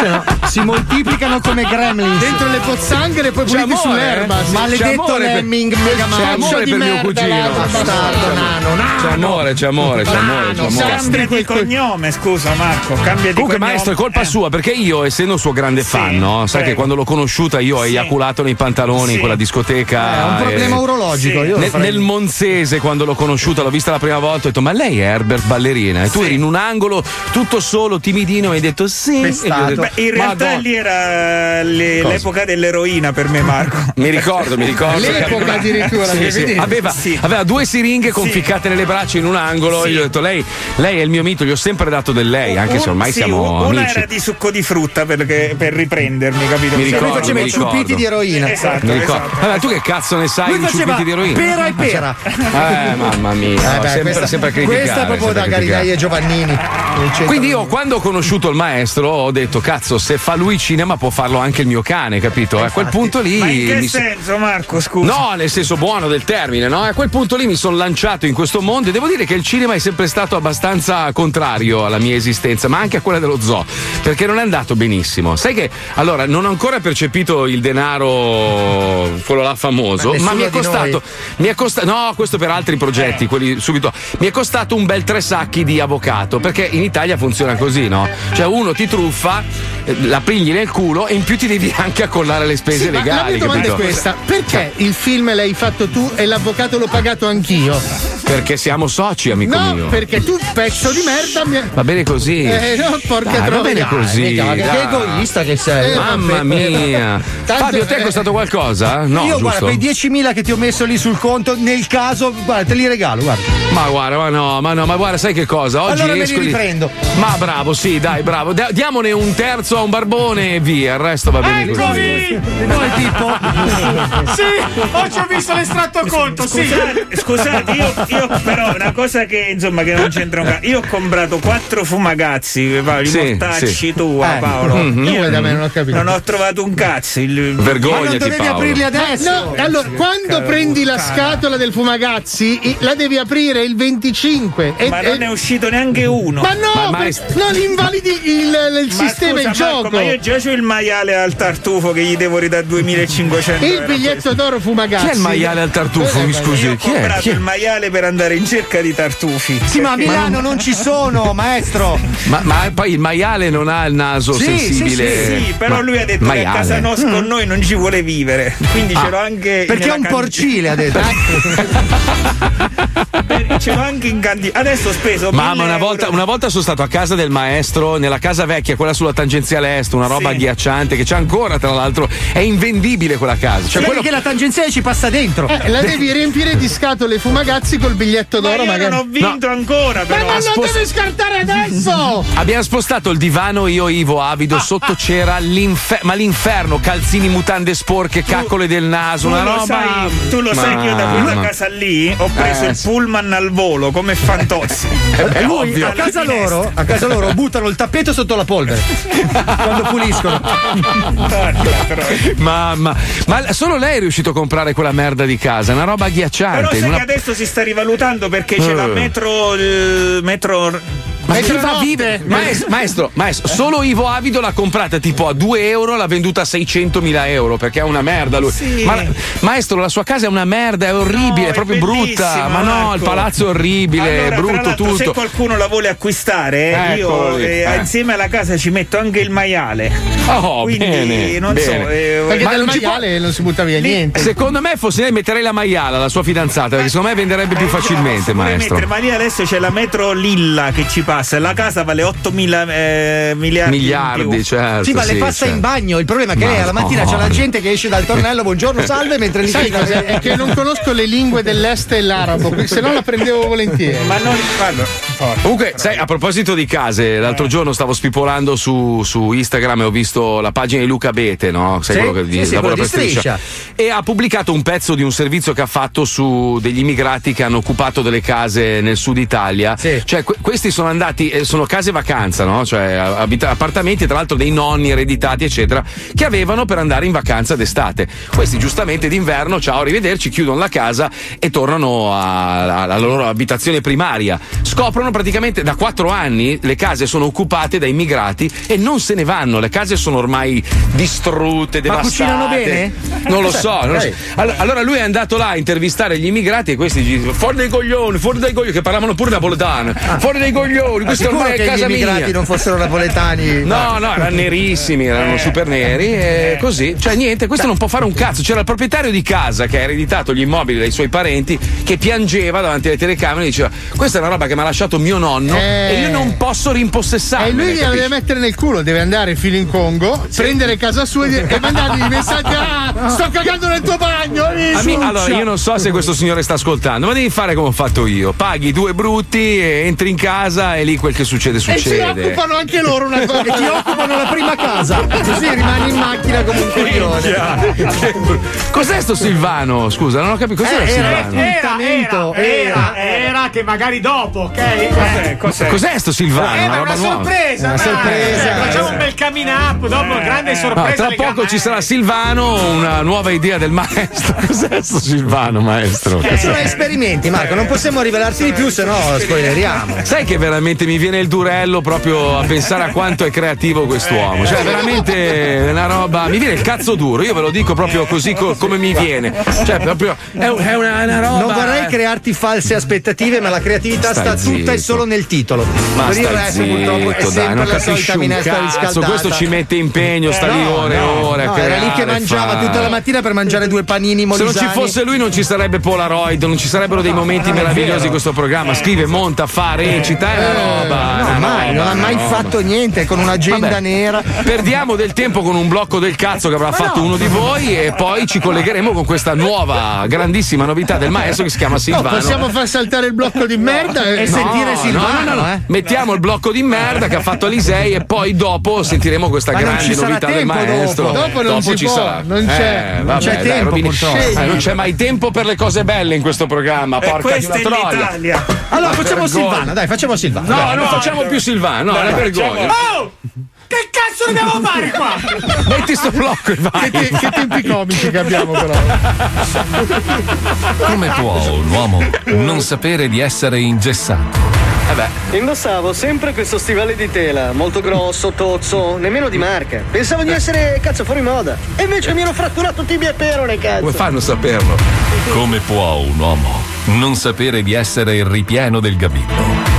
no, si moltiplicano come gremlin dentro le pozzanghere e poi puliti sull'erba. Maledetto lemming, c'è amore per mio cugino, bastardo nano. C'è amore. Cambia di cognome, scusa Marco, cambia di cognome. Comunque maestro è colpa sua, perché io, essendo suo grande fan, no? Sai che quando l'ho conosciuta io ho eiaculato nei pantaloni in quella discoteca, è un problema urologico. Io nel Monzese, quando l'ho conosciuta, l'ho vista la prima volta, ho detto ma lei è Herbert Ballerina, e tu eri in un angolo tutto solo, timidino, e hai detto sì. In realtà lì era l'epoca dell'eroina per me, Marco. Mi ricordo l'epoca addirittura. Aveva due siringhe conficcate nelle braccia in un angolo, e gli ho detto lei è il mio mito, gli ho sempre dato del lei, anche se ormai siamo amici. Una era di succo di frutta per riprendermi, capito? Lui faceva i ciupiti di eroina. Esatto. Tu che cazzo ne sai di ciupiti di eroina? Pera e pera. Mamma mia, sempre criticare. Questa è proprio da Garinai e Giovannini. Quindi io, quando ho conosciuto il maestro, ho detto cazzo, se fa lui cinema può farlo anche il mio cane, capito? A quel punto lì. Ma in che senso, Marco, scusa? No, nel senso buono del termine, no? A quel punto lì mi sono lanciato in questo mondo, e devo dire che il cinema è sempre stato abbastanza contrario alla mia esistenza, ma anche a quella dello zoo, perché non è andato benissimo. Sai che allora non ho ancora percepito il denaro, quello là famoso, ma mi è costato no, questo per altri progetti, quelli subito. Mi è costato un bel 3 sacchi di avvocato, perché in Italia funziona così, no? Cioè uno ti truffa, la prigli nel culo, e in più ti devi anche accollare le spese legali. Ma la mia domanda è questa: perché il film l'hai fatto tu e l'avvocato l'ho pagato anch'io? Perché siamo soci, amico mio. No, perché tu pezzo di merda va bene così. No, porca troia. Va bene così. Che egoista che sei. Mamma mia. Fabio, te è costato qualcosa? No, io, giusto? Guarda, quei 10.000 che ti ho messo lì sul conto, nel caso, guarda, te li regalo, guarda. Ma guarda, ma guarda, sai che cosa? Oggi allora me li riprendo. Ma bravo, sì, dai, bravo. Diamone un terzo a un barbone e via, il resto va bene così. E poi tipo sì, oggi ho visto l'estratto conto, Scusate, io però una cosa che non c'entra un cazzo. Io ho comprato 4 fumagazzi, Paolo, mortacci tua, Paolo. Io da me non ho capito. Non ho trovato un cazzo. Vergogna. Ma non dovevi aprirli adesso? No, allora, quando prendi la scatola del fumagazzi la devi aprire il 25, ma non è uscito neanche uno. Ma no, non invalidi il sistema in gioco. Marco, ma io già c'ho il maiale al tartufo che gli devo ridare 2.500 il biglietto d'oro fumagazzi. Chi è il maiale al tartufo? Mi scusi, io ho comprato il maiale per andare in cerca di tartufi. Sì, ma a Milano non ci sono, maestro. Ma poi il maiale non ha il naso sensibile. Sì, però lui ha detto che a casa nostra con noi non ci vuole vivere. Quindi ce l'ho anche. Perché è un porcile, ha detto. Ce l'ho anche in Gandhi. Adesso ho speso. Mamma, una volta sono stato a casa del maestro, nella casa vecchia, quella sulla tangenziale est, una roba agghiacciante che c'è ancora, tra l'altro. È invendibile quella casa. Cioè perché la tangenziale ci passa dentro. La devi riempire di scatole fumagazzi col biglietto d'oro. Ma io non ho vinto ancora, però. Ma non devi scartare adesso. Abbiamo spostato il divano, io, Ivo, Avido, sotto c'era l'inferno, calzini, mutande sporche, caccole del naso, una roba. Tu lo sai che io da quella casa lì ho preso il pullman al volo come Fantozzi. E lui a casa loro buttano il tappeto sotto la polvere quando puliscono. Mamma, ma solo lei è riuscito a comprare quella merda di casa, una roba agghiacciante. Però sai che adesso si sta rivalutando, perché c'è la metro Ma ti fa vivere? Maestro, solo Ivo Avido l'ha comprata tipo a 2 euro, l'ha venduta a 600.000 euro, perché è una merda lui. Sì. Ma, maestro, la sua casa è una merda, è orribile, no, è proprio brutta. Ma no, Marco, il palazzo è orribile, allora, è brutto tutto. Se qualcuno la vuole acquistare, io insieme alla casa ci metto anche il maiale. Oh, quindi bene, non bene. So, perché ma del maiale non si butta via niente. Secondo me fosse lei metterei la maiala, la sua fidanzata, perché secondo me venderebbe più facilmente, maestro. Ma lì adesso c'è la metro lilla che ci passa, la casa vale 8.000 miliardi, certo. Sì, ma le passa in bagno. Il problema è che lei alla mattina c'è la gente che esce dal tornello, buongiorno, salve, mentre lì è che non conosco le lingue dell'est e l'arabo, se no la prendevo volentieri. Ma non comunque, sai, a proposito di case, l'altro giorno stavo spipolando su Instagram e ho visto la pagina di Luca Bete, no? Sai, sì, quello che lavora per Striscia. E ha pubblicato un pezzo di un servizio che ha fatto su degli immigrati che hanno occupato delle case nel sud Italia. Sì. Cioè, questi sono andati, sono case vacanza, no? Cioè, appartamenti, tra l'altro, dei nonni ereditati, eccetera, che avevano per andare in vacanza d'estate. Questi, giustamente, d'inverno, ciao, arrivederci, chiudono la casa e tornano alla loro abitazione primaria. Scoprono praticamente da 4 anni le case sono occupate da immigrati e non se ne vanno. Le case sono ormai distrutte, devastate. Ma cucinano bene? Non lo so. Allora lui è andato là a intervistare gli immigrati e questi dicono: fuori dai coglioni, che parlavano pure napoletano. Fuori dai coglioni, questo ormai è casa mia. Gli immigrati non fossero napoletani. No, erano nerissimi, erano super neri e così. Cioè niente, questo non può fare un cazzo. C'era il proprietario di casa che ha ereditato gli immobili dai suoi parenti che piangeva davanti alle telecamere e diceva: questa è una roba che mi ha lasciato mio nonno e io non posso rimpossessarla. E lui la deve mettere nel culo, deve andare fino in Congo, prendere casa sua e mandargli messaggi: sto cagando nel tuo bagno. Allora io non so se questo signore sta ascoltando, ma devi fare come ho fatto io: paghi 2 brutti, entri in casa e lì quel che succede. E si occupano anche loro una cosa, ti occupano la prima casa, così rimani in macchina come un coglione. Cos'è sto Silvano? Scusa, non ho capito cos'era Silvano. Era che magari dopo, ok? Cos'è sto Silvano? Ma una sorpresa, facciamo un bel coming up, dopo grande sorpresa. Tra poco ci sarà Silvano, una nuova idea del maestro. Cos'è sto Silvano, maestro? Sono esperimenti, Marco, non possiamo rivelarsi di più, se no spoileriamo. Sai che veramente mi viene il durello proprio a pensare a quanto è creativo quest'uomo. Cioè, veramente una roba. Mi viene il cazzo duro, io ve lo dico proprio così come mi viene. Cioè, proprio è una roba. Non vorrei crearti false aspettative, ma la creatività sta tutta e solo nel titolo. Ma il resto purtroppo è sempre non la solita minestra riscaldata. Questo ci mette impegno, sta lì ore e ore. Era lì che mangiava tutta la mattina per mangiare 2 panini molisani. Se non ci fosse lui non ci sarebbe Polaroid, non ci sarebbero dei momenti meravigliosi in questo programma. Scrive, monta, fa, recita, è una roba. Non ha mai fatto niente, con un'agenda nera. Perdiamo del tempo con un blocco del cazzo che avrà fatto uno di voi e poi ci collegheremo con questa nuova grandissima novità del maestro che si chiama Silvano. Possiamo far saltare il blocco di merda e sentire Silvano. No. Mettiamo il blocco di merda che ha fatto Alisei e poi dopo sentiremo questa grande novità del maestro. Dopo non dopo ci sarà. Non c'è mai tempo per le cose belle in questo programma. Porca di una troia. Allora facciamo Silvano, dai, facciamo Silvano. No, non facciamo più Silvano, è una vergogna. Che cazzo dobbiamo fare qua? Metti sto blocco e vai. Che tempi comici che abbiamo però. Come può un uomo non sapere di essere ingessato? Indossavo sempre questo stivale di tela, molto grosso, tozzo, nemmeno di marca. Pensavo di essere fuori moda. E invece mi ero fratturato tibia e perone, cazzo. Come fanno a saperlo? Come può un uomo non sapere di essere il ripieno del gabinetto?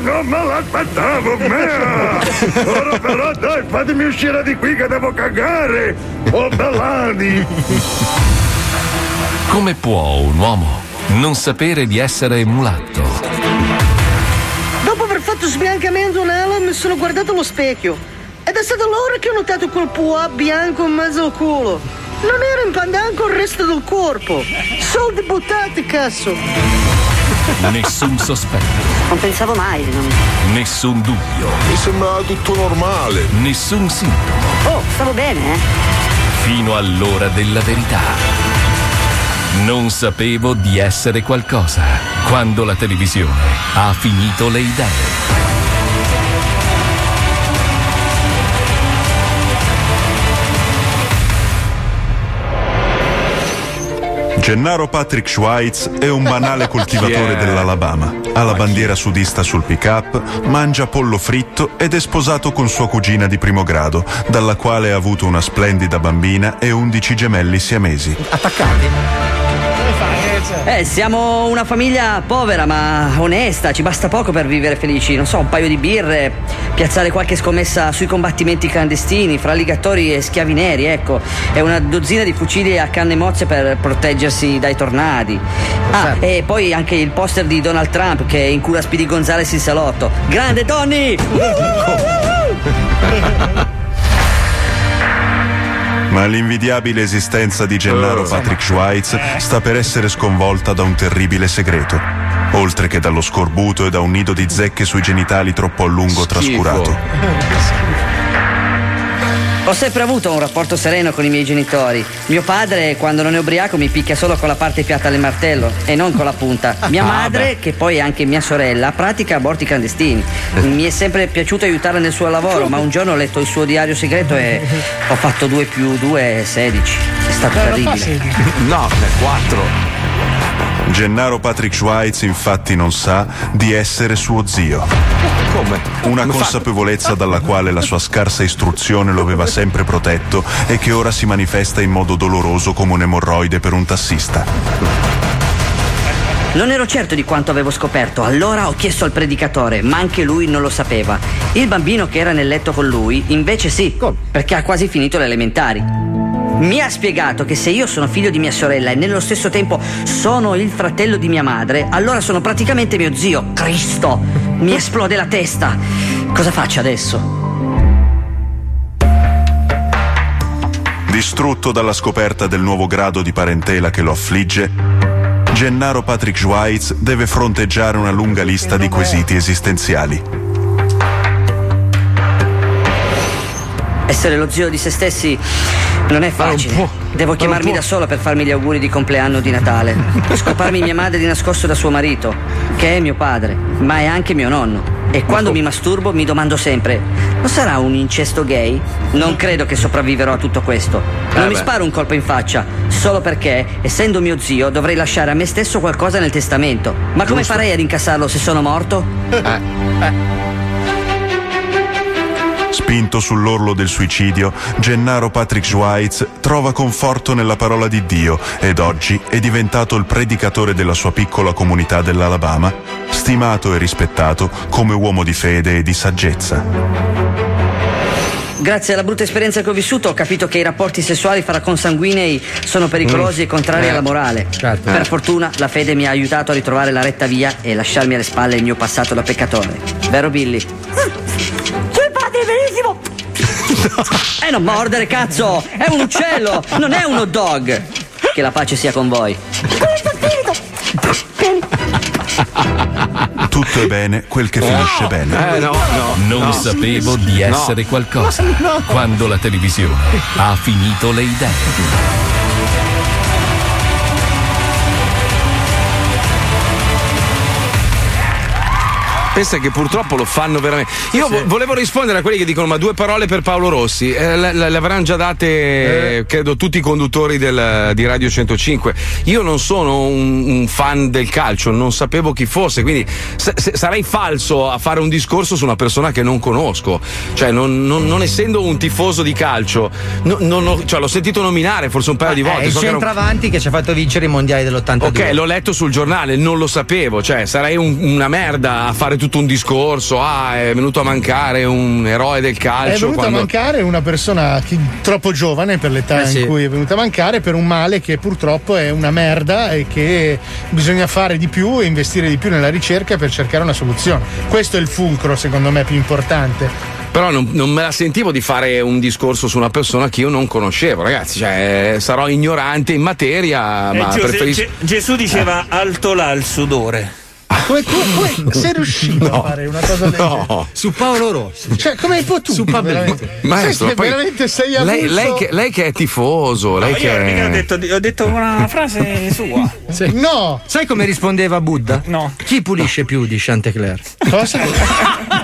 Non me l'aspettavo, mea! Ora però dai, fatemi uscire di qui che devo cagare! Oh, Bellani! Come può un uomo non sapere di essere mulatto? Dopo aver fatto sbiancamento anale mi sono guardato allo specchio ed è stata l'ora che ho notato quel puà bianco in mezzo al culo. Non era in pandan con il resto del corpo. Soldi buttati, cazzo! Nessun sospetto. Non pensavo mai di non... Nessun dubbio. Mi sembrava tutto normale. Nessun sintomo. Oh, stavo bene, Fino all'ora della verità. Non sapevo di essere qualcosa quando la televisione ha finito le idee. Gennaro Patrick Schweitz è un banale coltivatore dell'Alabama, ha la bandiera sudista sul pick-up, mangia pollo fritto ed è sposato con sua cugina di primo grado, dalla quale ha avuto una splendida bambina e 11 gemelli siamesi. Attaccati. Siamo una famiglia povera ma onesta, ci basta poco per vivere felici, non so, un paio di birre, piazzare qualche scommessa sui combattimenti clandestini fra alligatori e schiavi neri, ecco, e una dozzina di fucili a canne mozze per proteggersi dai tornadi. E poi anche il poster di Donald Trump che incula Speedy Gonzales in salotto. Grande Donny! Ma l'invidiabile esistenza di Gennaro Patrick Schweitz sta per essere sconvolta da un terribile segreto, oltre che dallo scorbuto e da un nido di zecche sui genitali troppo a lungo trascurato. Ho sempre avuto un rapporto sereno con i miei genitori. Mio padre, quando non è ubriaco, mi picchia solo con la parte piatta del martello e non con la punta. Mia madre, che poi è anche mia sorella, pratica aborti clandestini. Mi è sempre piaciuto aiutarla nel suo lavoro, ma un giorno ho letto il suo diario segreto e ho fatto 2 + 2 = 16. È stato terribile. No, è 4. Gennaro Patrick Schweitz infatti non sa di essere suo zio. Come? Una consapevolezza dalla quale la sua scarsa istruzione lo aveva sempre protetto e che ora si manifesta in modo doloroso come un'emorroide per un tassista. Non ero certo di quanto avevo scoperto, allora ho chiesto al predicatore, ma anche lui non lo sapeva. Il bambino che era nel letto con lui invece sì, perché ha quasi finito le elementari. Mi ha spiegato che se io sono figlio di mia sorella e nello stesso tempo sono il fratello di mia madre, allora sono praticamente mio zio. Cristo! Mi esplode la testa! Cosa faccio adesso? Distrutto dalla scoperta del nuovo grado di parentela che lo affligge, Gennaro Patrick Schweitz deve fronteggiare una lunga lista di quesiti esistenziali. Essere lo zio di se stessi non è facile. Devo chiamarmi da solo per farmi gli auguri di compleanno o di Natale. Scoparmi mia madre di nascosto da suo marito, che è mio padre, ma è anche mio nonno. E quando mi masturbo mi domando sempre: non sarà un incesto gay? Non credo che sopravviverò a tutto questo. Non mi sparo un colpo in faccia, solo perché, essendo mio zio, dovrei lasciare a me stesso qualcosa nel testamento. Ma come farei ad incassarlo se sono morto? Spinto sull'orlo del suicidio, Gennaro Patrick Schweitz trova conforto nella parola di Dio ed oggi è diventato il predicatore della sua piccola comunità dell'Alabama, stimato e rispettato come uomo di fede e di saggezza. Grazie alla brutta esperienza che ho vissuto ho capito che i rapporti sessuali fra consanguinei sono pericolosi e contrari alla morale. Certo. Per fortuna la fede mi ha aiutato a ritrovare la retta via e lasciarmi alle spalle il mio passato da peccatore. Vero Billy? Benissimo. E non mordere, cazzo! È un uccello, non è un hot dog! Che la pace sia con voi. Tutto è bene quel che finisce bene. Non sapevo di essere qualcosa quando la televisione ha finito le idee. Pensa che purtroppo lo fanno veramente. Io volevo rispondere a quelli che dicono: ma 2 parole per Paolo Rossi. Le avranno già date, credo, tutti i conduttori di Radio 105. Io non sono un fan del calcio, non sapevo chi fosse, quindi sarei falso a fare un discorso su una persona che non conosco. Cioè, non essendo un tifoso di calcio, l'ho sentito nominare forse un paio di volte. È il centravanti che ci ha fatto vincere i mondiali dell'82. Ok, l'ho letto sul giornale, non lo sapevo. Cioè, sarei una merda a fare tutto un discorso, è venuto a mancare un eroe del calcio. È venuto a mancare una persona troppo giovane per l'età in cui è venuta a mancare, per un male che purtroppo è una merda e che bisogna fare di più e investire di più nella ricerca per cercare una soluzione. Questo è il fulcro, secondo me, più importante. Però non me la sentivo di fare un discorso su una persona che io non conoscevo, ragazzi. Cioè, sarò ignorante in materia, ma Gesù diceva: alto là il sudore. Come sei riuscito a fare una cosa del genere? Su Paolo Rossi, cioè, come hai potuto? Su Pablo Maestro, veramente sei avulso. Lei che è tifoso, no, lei io che è... ho detto una frase sua. Sì. No, sai come rispondeva Buddha? No. Chi pulisce più di Chanteclair? Cosa?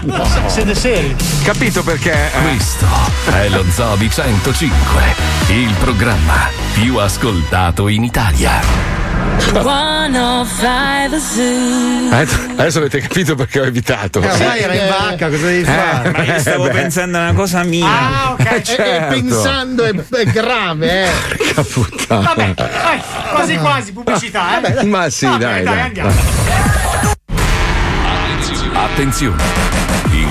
No. Siete seri? Capito perché? Questo è lo Zobi 105, il programma più ascoltato in Italia. 105 Zoo. Adesso avete capito perché ho evitato. Sai, era in vacca, cosa devi fare? Ma io stavo pensando a una cosa mia. Ah, ok. Certo. Pensando è grave, Porca puttana. Vabbè, quasi quasi pubblicità, Vabbè. Ma sì, dai, andiamo. Attenzione. In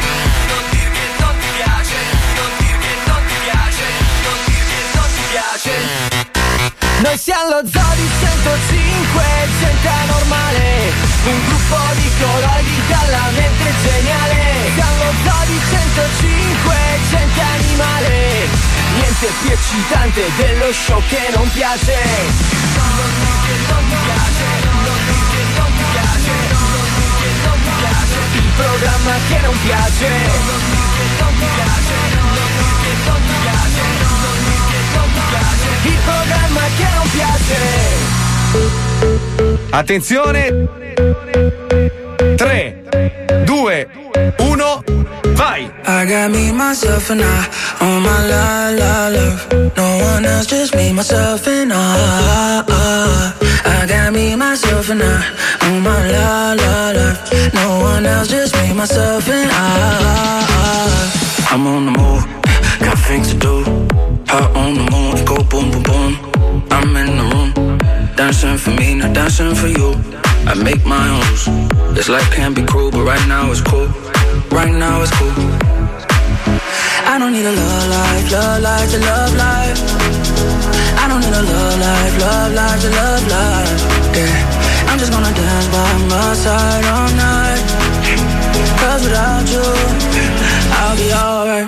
dir che non ti piace, non dir che non ti piace, non dir che non ti piace. Noi siamo lo Zodi 105, gente normale. Un gruppo di colori dalla mente geniale. Siamo Zodi 105, gente animale. Niente più eccitante dello show che non piace. Non mi che non mi piace, non mi che non mi piace, non mi che non mi piace. Il programma che non piace. Non mi che non mi piace, non mi che non mi piace, non mi che non mi piace. Il programma che non piace. Attenzione! 3, 2, 1, vai! I got me, myself and I on my la-la love. No one else, just me, myself and I. I got me, myself and I on my la-la love. No one else, just me, myself and I. I'm on the move, got things to do. Hot on the moon, go boom, boom, boom. I'm in the room. Dancing for me, not dancing for you. I make my own rules. This life can be cruel, but right now it's cool. Right now it's cool. I don't need a love life, love life, to love life. I don't need a love life, love life, to love life. Yeah, I'm just gonna dance by my side all night. 'Cause without you, I'll be alright.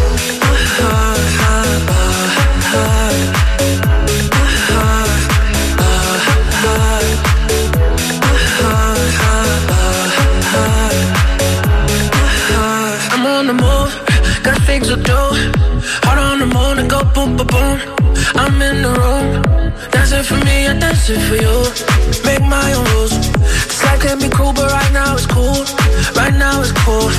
Things to do, hard on the moon and go boom, boom, boom. I'm in the room, dancing for me, I'm dancing for you. Make my own rules. This life can be cruel, but right now it's cool. Right now it's cool.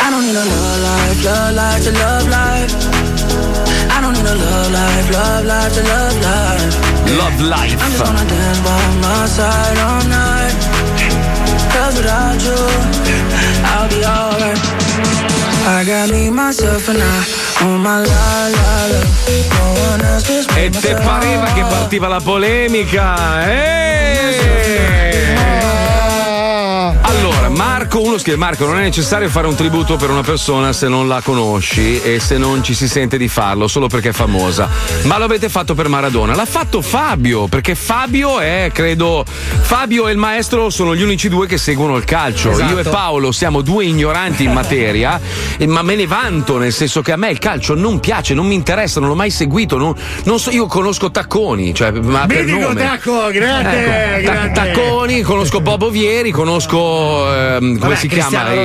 I don't need a love life, love life to love life. I don't need a love life, love life to love life. Love life. I'm just gonna dance by my side all night. 'Cause without you, I'll be alright. E te pareva che partiva la polemica, Allora, Marco, uno scrive: Marco, non è necessario fare un tributo per una persona se non la conosci e se non ci si sente di farlo solo perché è famosa. Ma lo avete fatto per Maradona. L'ha fatto Fabio, perché Fabio è, credo, Fabio e il maestro sono gli unici due che seguono il calcio. Esatto. Io e Paolo siamo due ignoranti in materia, ma me ne vanto, nel senso che a me il calcio non piace, non mi interessa, non l'ho mai seguito. Non so, io conosco Tacconi, cioè, ma per nome. Tacco, grazie, ecco. Grazie. Tacconi, conosco Bobo Vieri, conosco come vabbè, si Cristiano chiama?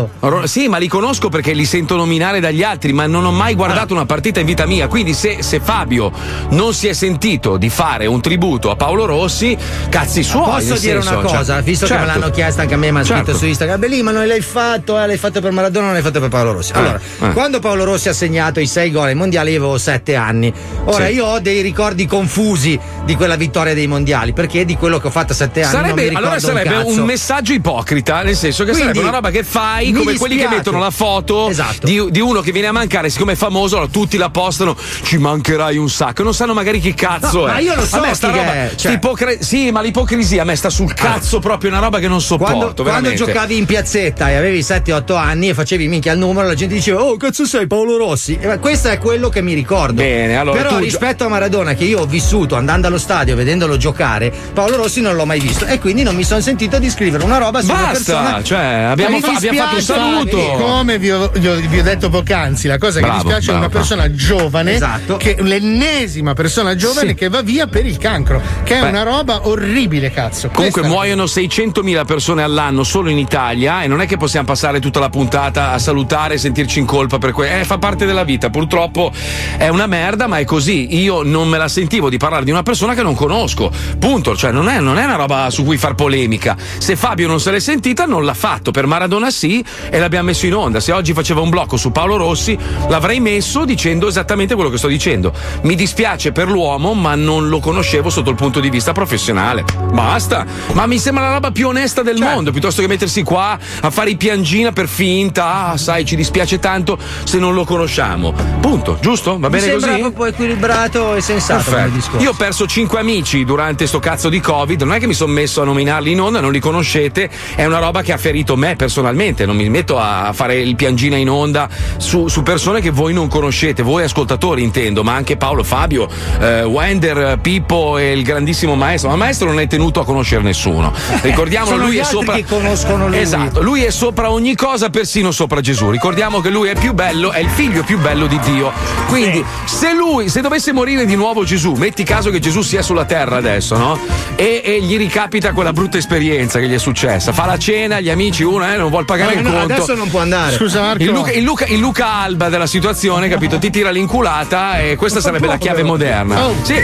Ronaldo. Sì, ma li conosco perché li sento nominare dagli altri, ma non ho mai guardato una partita in vita mia. Quindi se Fabio non si è sentito di fare un tributo a Paolo Rossi, cazzi suoi. Posso dire senso, una cosa, visto certo. che me l'hanno chiesta anche a me, mi hanno scritto su Instagram: beh, lì, ma non l'hai fatto, l'hai fatto per Maradona, non l'hai fatto per Paolo Rossi. Allora, quando Paolo Rossi ha segnato i 6 gol ai mondiali, io avevo 7 anni. Ora, io ho dei ricordi confusi di quella vittoria dei mondiali, perché di quello che ho fatto a 7 anni sarebbe, non mi ricordo. Allora sarebbe un messaggio ipocrita nel senso che quindi, sarebbe una roba che fai come dispiace. Quelli che mettono la foto esatto. di uno che viene a mancare, siccome è famoso, allora tutti la postano, ci mancherai un sacco, non sanno magari chi cazzo no, è. Ma io lo so, a me sta roba, cioè... sì, ma l'ipocrisia a me sta sul cazzo proprio, una roba che non sopporto. Quando giocavi in piazzetta e avevi 7-8 anni e facevi minchia al numero, la gente diceva "Oh, cazzo sei Paolo Rossi". Questo è quello che mi ricordo. Bene, allora però rispetto a Maradona, che io ho vissuto andando allo stadio vedendolo giocare, Paolo Rossi non l'ho mai visto e quindi non mi sono sentito di scrivere una roba su una persona. Cioè, abbiamo fatto un saluto. Come vi ho detto poc'anzi, la cosa che dispiace è una persona giovane, esatto. che l'ennesima persona giovane sì. che va via per il cancro, che è una roba orribile, cazzo. Comunque muoiono 600.000 persone all'anno solo in Italia e non è che possiamo passare tutta la puntata a salutare e sentirci in colpa per quello. Fa parte della vita, purtroppo è una merda, ma è così. Io non me la sentivo di parlare di una persona che non conosco. Punto, cioè non è una roba su cui far polemica. Se Fabio non se l'è sentita, non l'ha fatto. Per Maradona sì, e l'abbiamo messo in onda. Se oggi faceva un blocco su Paolo Rossi, l'avrei messo dicendo esattamente quello che sto dicendo. Mi dispiace per l'uomo, ma non lo conoscevo sotto il punto di vista professionale. Basta. Ma mi sembra la roba più onesta del mondo, piuttosto che mettersi qua a fare i piangina per finta. Ah, sai, ci dispiace tanto se non lo conosciamo. Punto, giusto? Va bene così? Mi sembra un po' equilibrato e sensato come discorso. Io ho perso 5 amici durante sto cazzo di Covid, non è che mi sono messo a nominarli in onda, non li conoscete, è una roba che ha ferito me personalmente, non mi metto a fare il piangina in onda su persone che voi non conoscete, voi ascoltatori intendo, ma anche Paolo, Fabio, Wender, Pippo e il grandissimo Maestro, ma Maestro non è tenuto a conoscere nessuno, ricordiamolo, lui è sopra, che conoscono lui. Esatto, lui è sopra ogni cosa, persino sopra Gesù, ricordiamo che lui è più bello, è il figlio più bello di Dio, quindi se dovesse morire di nuovo Gesù, metti caso che Gesù sia sulla terra adesso, no? E gli ricapita quella brutta esperienza che gli è successa, fa la cena, gli amici, uno non vuol pagare il conto, adesso non può andare, scusa Marco, il Luca Alba della situazione, capito, ti tira l'inculata e questa sarebbe la chiave moderna. Sì,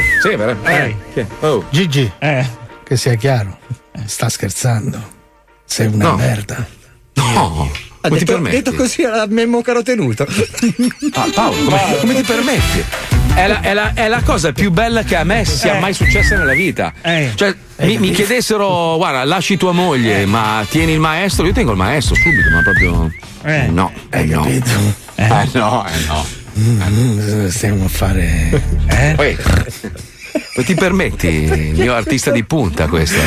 Gigi, che sia chiaro, sta scherzando, sei una merda. No, ha detto così, mi è mocaro tenuto. Paolo, come ti permetti? È la cosa più bella che a me sia mai successa nella vita. Cioè, mi chiedessero, guarda, lasci tua moglie, ma tieni il Maestro, io tengo il Maestro subito, ma proprio. No, no. No. Stiamo a fare. Ma ti permetti, il mio artista di punta questo?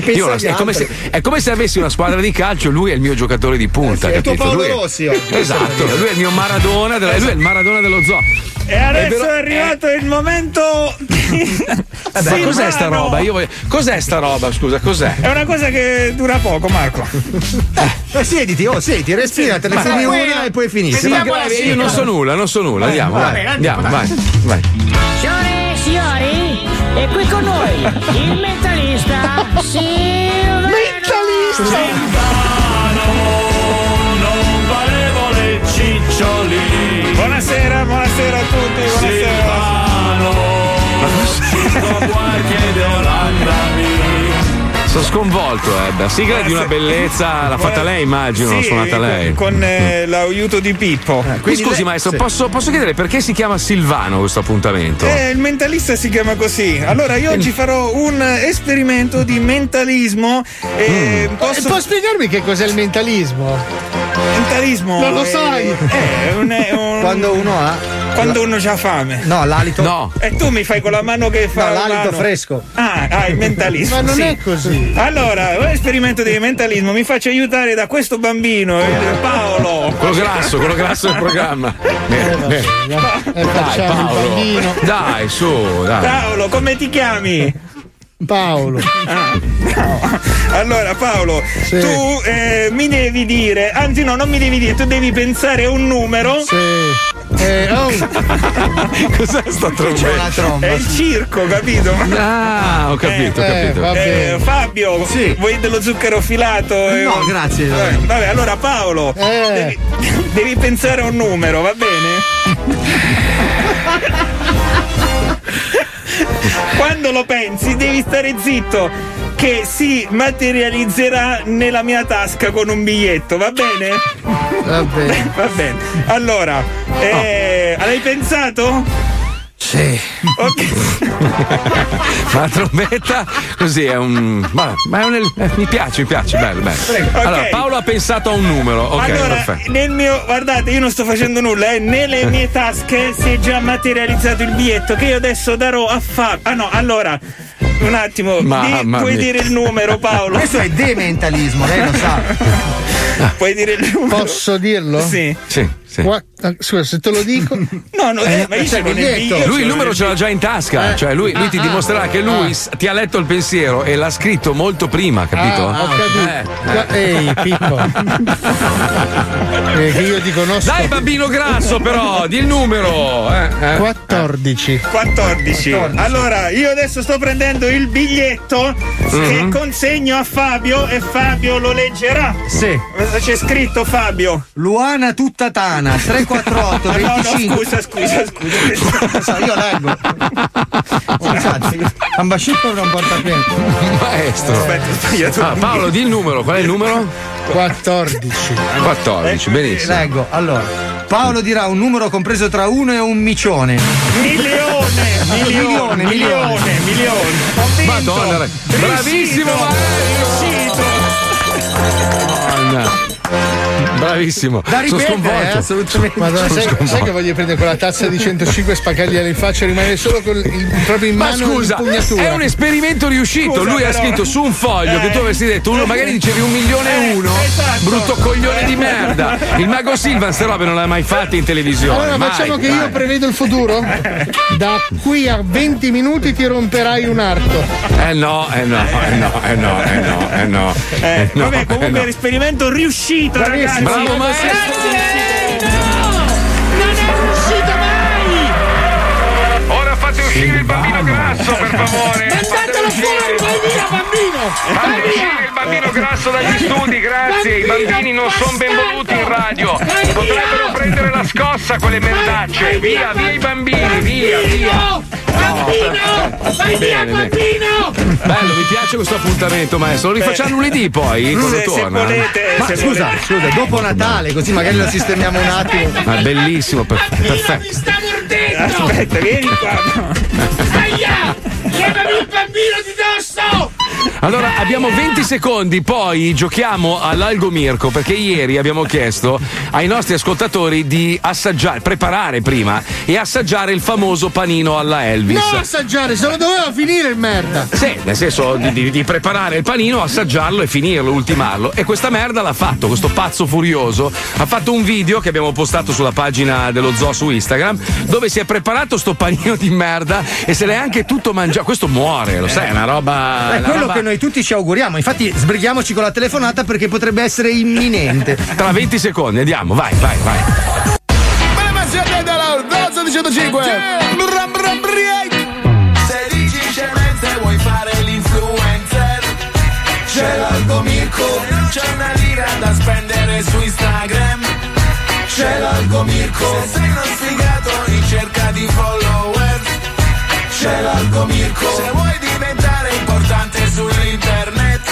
È come se avessi una squadra di calcio, lui è il mio giocatore di punta, capito? Il tuo Paolo Rossi. Esatto, lui è il mio Maradona, lui è il Maradona dello zoo. E adesso è arrivato il momento. Vabbè, ma cos'è sta roba? Cos'è sta roba? Scusa, cos'è? È una cosa che dura poco, Marco. Siediti, respira, te ne fai una e poi finisci. Io non so nulla, andiamo, vai. Signori, e qui con noi il mentalista Silvano. Mentalista! Non valevo le ciccioli. Buonasera a tutti. Silvano, cibo qualche d'Olanda mi. Sono sconvolto, da sigla di una bellezza, l'ha fatta lei immagino, l'ha suonata lei. Con l'aiuto di Pippo. Scusi maestro, posso chiedere perché si chiama Silvano questo appuntamento? Il mentalista si chiama così. Allora io oggi farò un esperimento di mentalismo. Può spiegarmi che cos'è il mentalismo? Mentalismo? Non lo sai! Quando uno ha... Quando uno c'ha fame. No, l'alito. No. E tu mi fai con la mano che fa. No, l'alito fresco. Il mentalismo. Ma non è così. Allora, un esperimento di mentalismo. Mi faccio aiutare da questo bambino, Paolo. Quello grasso del programma. Dai, Paolo. Dai, su, dai. Paolo, come ti chiami? Paolo. No. Allora Paolo, tu mi devi dire, anzi no, non mi devi dire, tu devi pensare a un numero. Cos'è sta tromba? È il circo, capito? Ah, ho capito. Fabio, vuoi dello zucchero filato? No, grazie. Vabbè, allora Paolo, devi pensare a un numero, va bene? Quando lo pensi devi stare zitto, che si materializzerà nella mia tasca con un biglietto, va bene? Va bene. Allora, l'hai pensato? Sì. Okay. Ma la trombetta così è un. Ma è un... Mi piace, bello. Prego. Allora, okay. Paolo ha pensato a un numero. Okay, allora, perfetto. Nel mio. Guardate, io non sto facendo nulla, nelle mie tasche si è già materializzato il biglietto che io adesso darò a Fabio. Ah no, allora. Un attimo, puoi dire il numero, Paolo? Questo è dementalismo, lei lo sa. Puoi dire il numero? Posso dirlo? Sì. Scusa, se te lo dico. Ma io ce l'ho detto. Lui il numero ce l'ha già in tasca. Cioè lui ti dimostrerà che lui ti ha letto il pensiero e l'ha scritto molto prima, capito? Ho capito. Ehi, Pippo. Io ti conosco. Dai, bambino grasso, però, di il numero. 14. Allora, io adesso sto prendendo il biglietto che consegno a Fabio e Fabio lo leggerà. Sì. C'è scritto Fabio. Luana tutta tana. 348 25 scusa io leggo ambasciatore non porta tempo maestro Paolo di il numero, qual è il numero? 14 benissimo, leggo. Allora Paolo dirà un numero compreso tra uno e un micione. Milione. Madonna, bravissimo Mario. Bravissimo, da ripetere, sono sconvolto. Assolutamente. Madonna, sai che voglio prendere quella tazza di 105 e spaccargliela in faccia e rimanere solo con il proprio in mano? Ma scusa, è un esperimento riuscito. Lui ha scritto su un foglio che tu avessi detto, uno magari dicevi 1.000.001, esatto. Brutto coglione di merda. Il mago Silvan, ste robe non le ha mai fatte in televisione. Allora mai, facciamo che io prevedo il futuro? Da qui a 20 minuti ti romperai un arto. No. Vabbè, comunque l'esperimento riuscito, ragazzi. Bravo maestro! Non è riuscito mai! Ora fate uscire il bambino grasso, per favore! Mandatelo fuori, vai via bambino! Fate uscire il bambino grasso dagli studi, grazie! I bambini non sono benvoluti in radio! Potrebbero prendere la scossa con le merdacce! Via i bambini, via! Bambino! Vai via, bambino! Bello, mi piace questo appuntamento, maestro. Lo rifacciamo lunedì poi, quando torna. Scusa, dopo Natale, così magari lo sistemiamo un attimo. Ma bellissimo, perfetto. Mi sta mordendo! Aspetta, vieni qua. Aia! Levami il bambino di dosso! Allora, abbiamo 20 secondi, poi giochiamo all'Algo Mirko, perché ieri abbiamo chiesto ai nostri ascoltatori di assaggiare, preparare prima e assaggiare il famoso panino alla Elvis. No, assaggiare, se lo doveva finire il merda. Sì, nel senso di preparare il panino, assaggiarlo e finirlo, ultimarlo. E questa merda l'ha fatto, questo pazzo furioso, ha fatto un video che abbiamo postato sulla pagina dello zoo su Instagram, dove si è preparato sto panino di merda e se l'è anche tutto mangiato. Questo muore, lo sai, è una roba... che noi tutti ci auguriamo, infatti sbrighiamoci con la telefonata perché potrebbe essere imminente. Tra 20 secondi, andiamo, vai. Se dici scemenze vuoi fare l'influencer, c'è l'Algo Mirko, c'è una lira da spendere su Instagram, c'è l'Algo Mirko, se sei uno sfigato in cerca di follower, c'è l'Algo Mirko, se vuoi diventare importante sull'internet,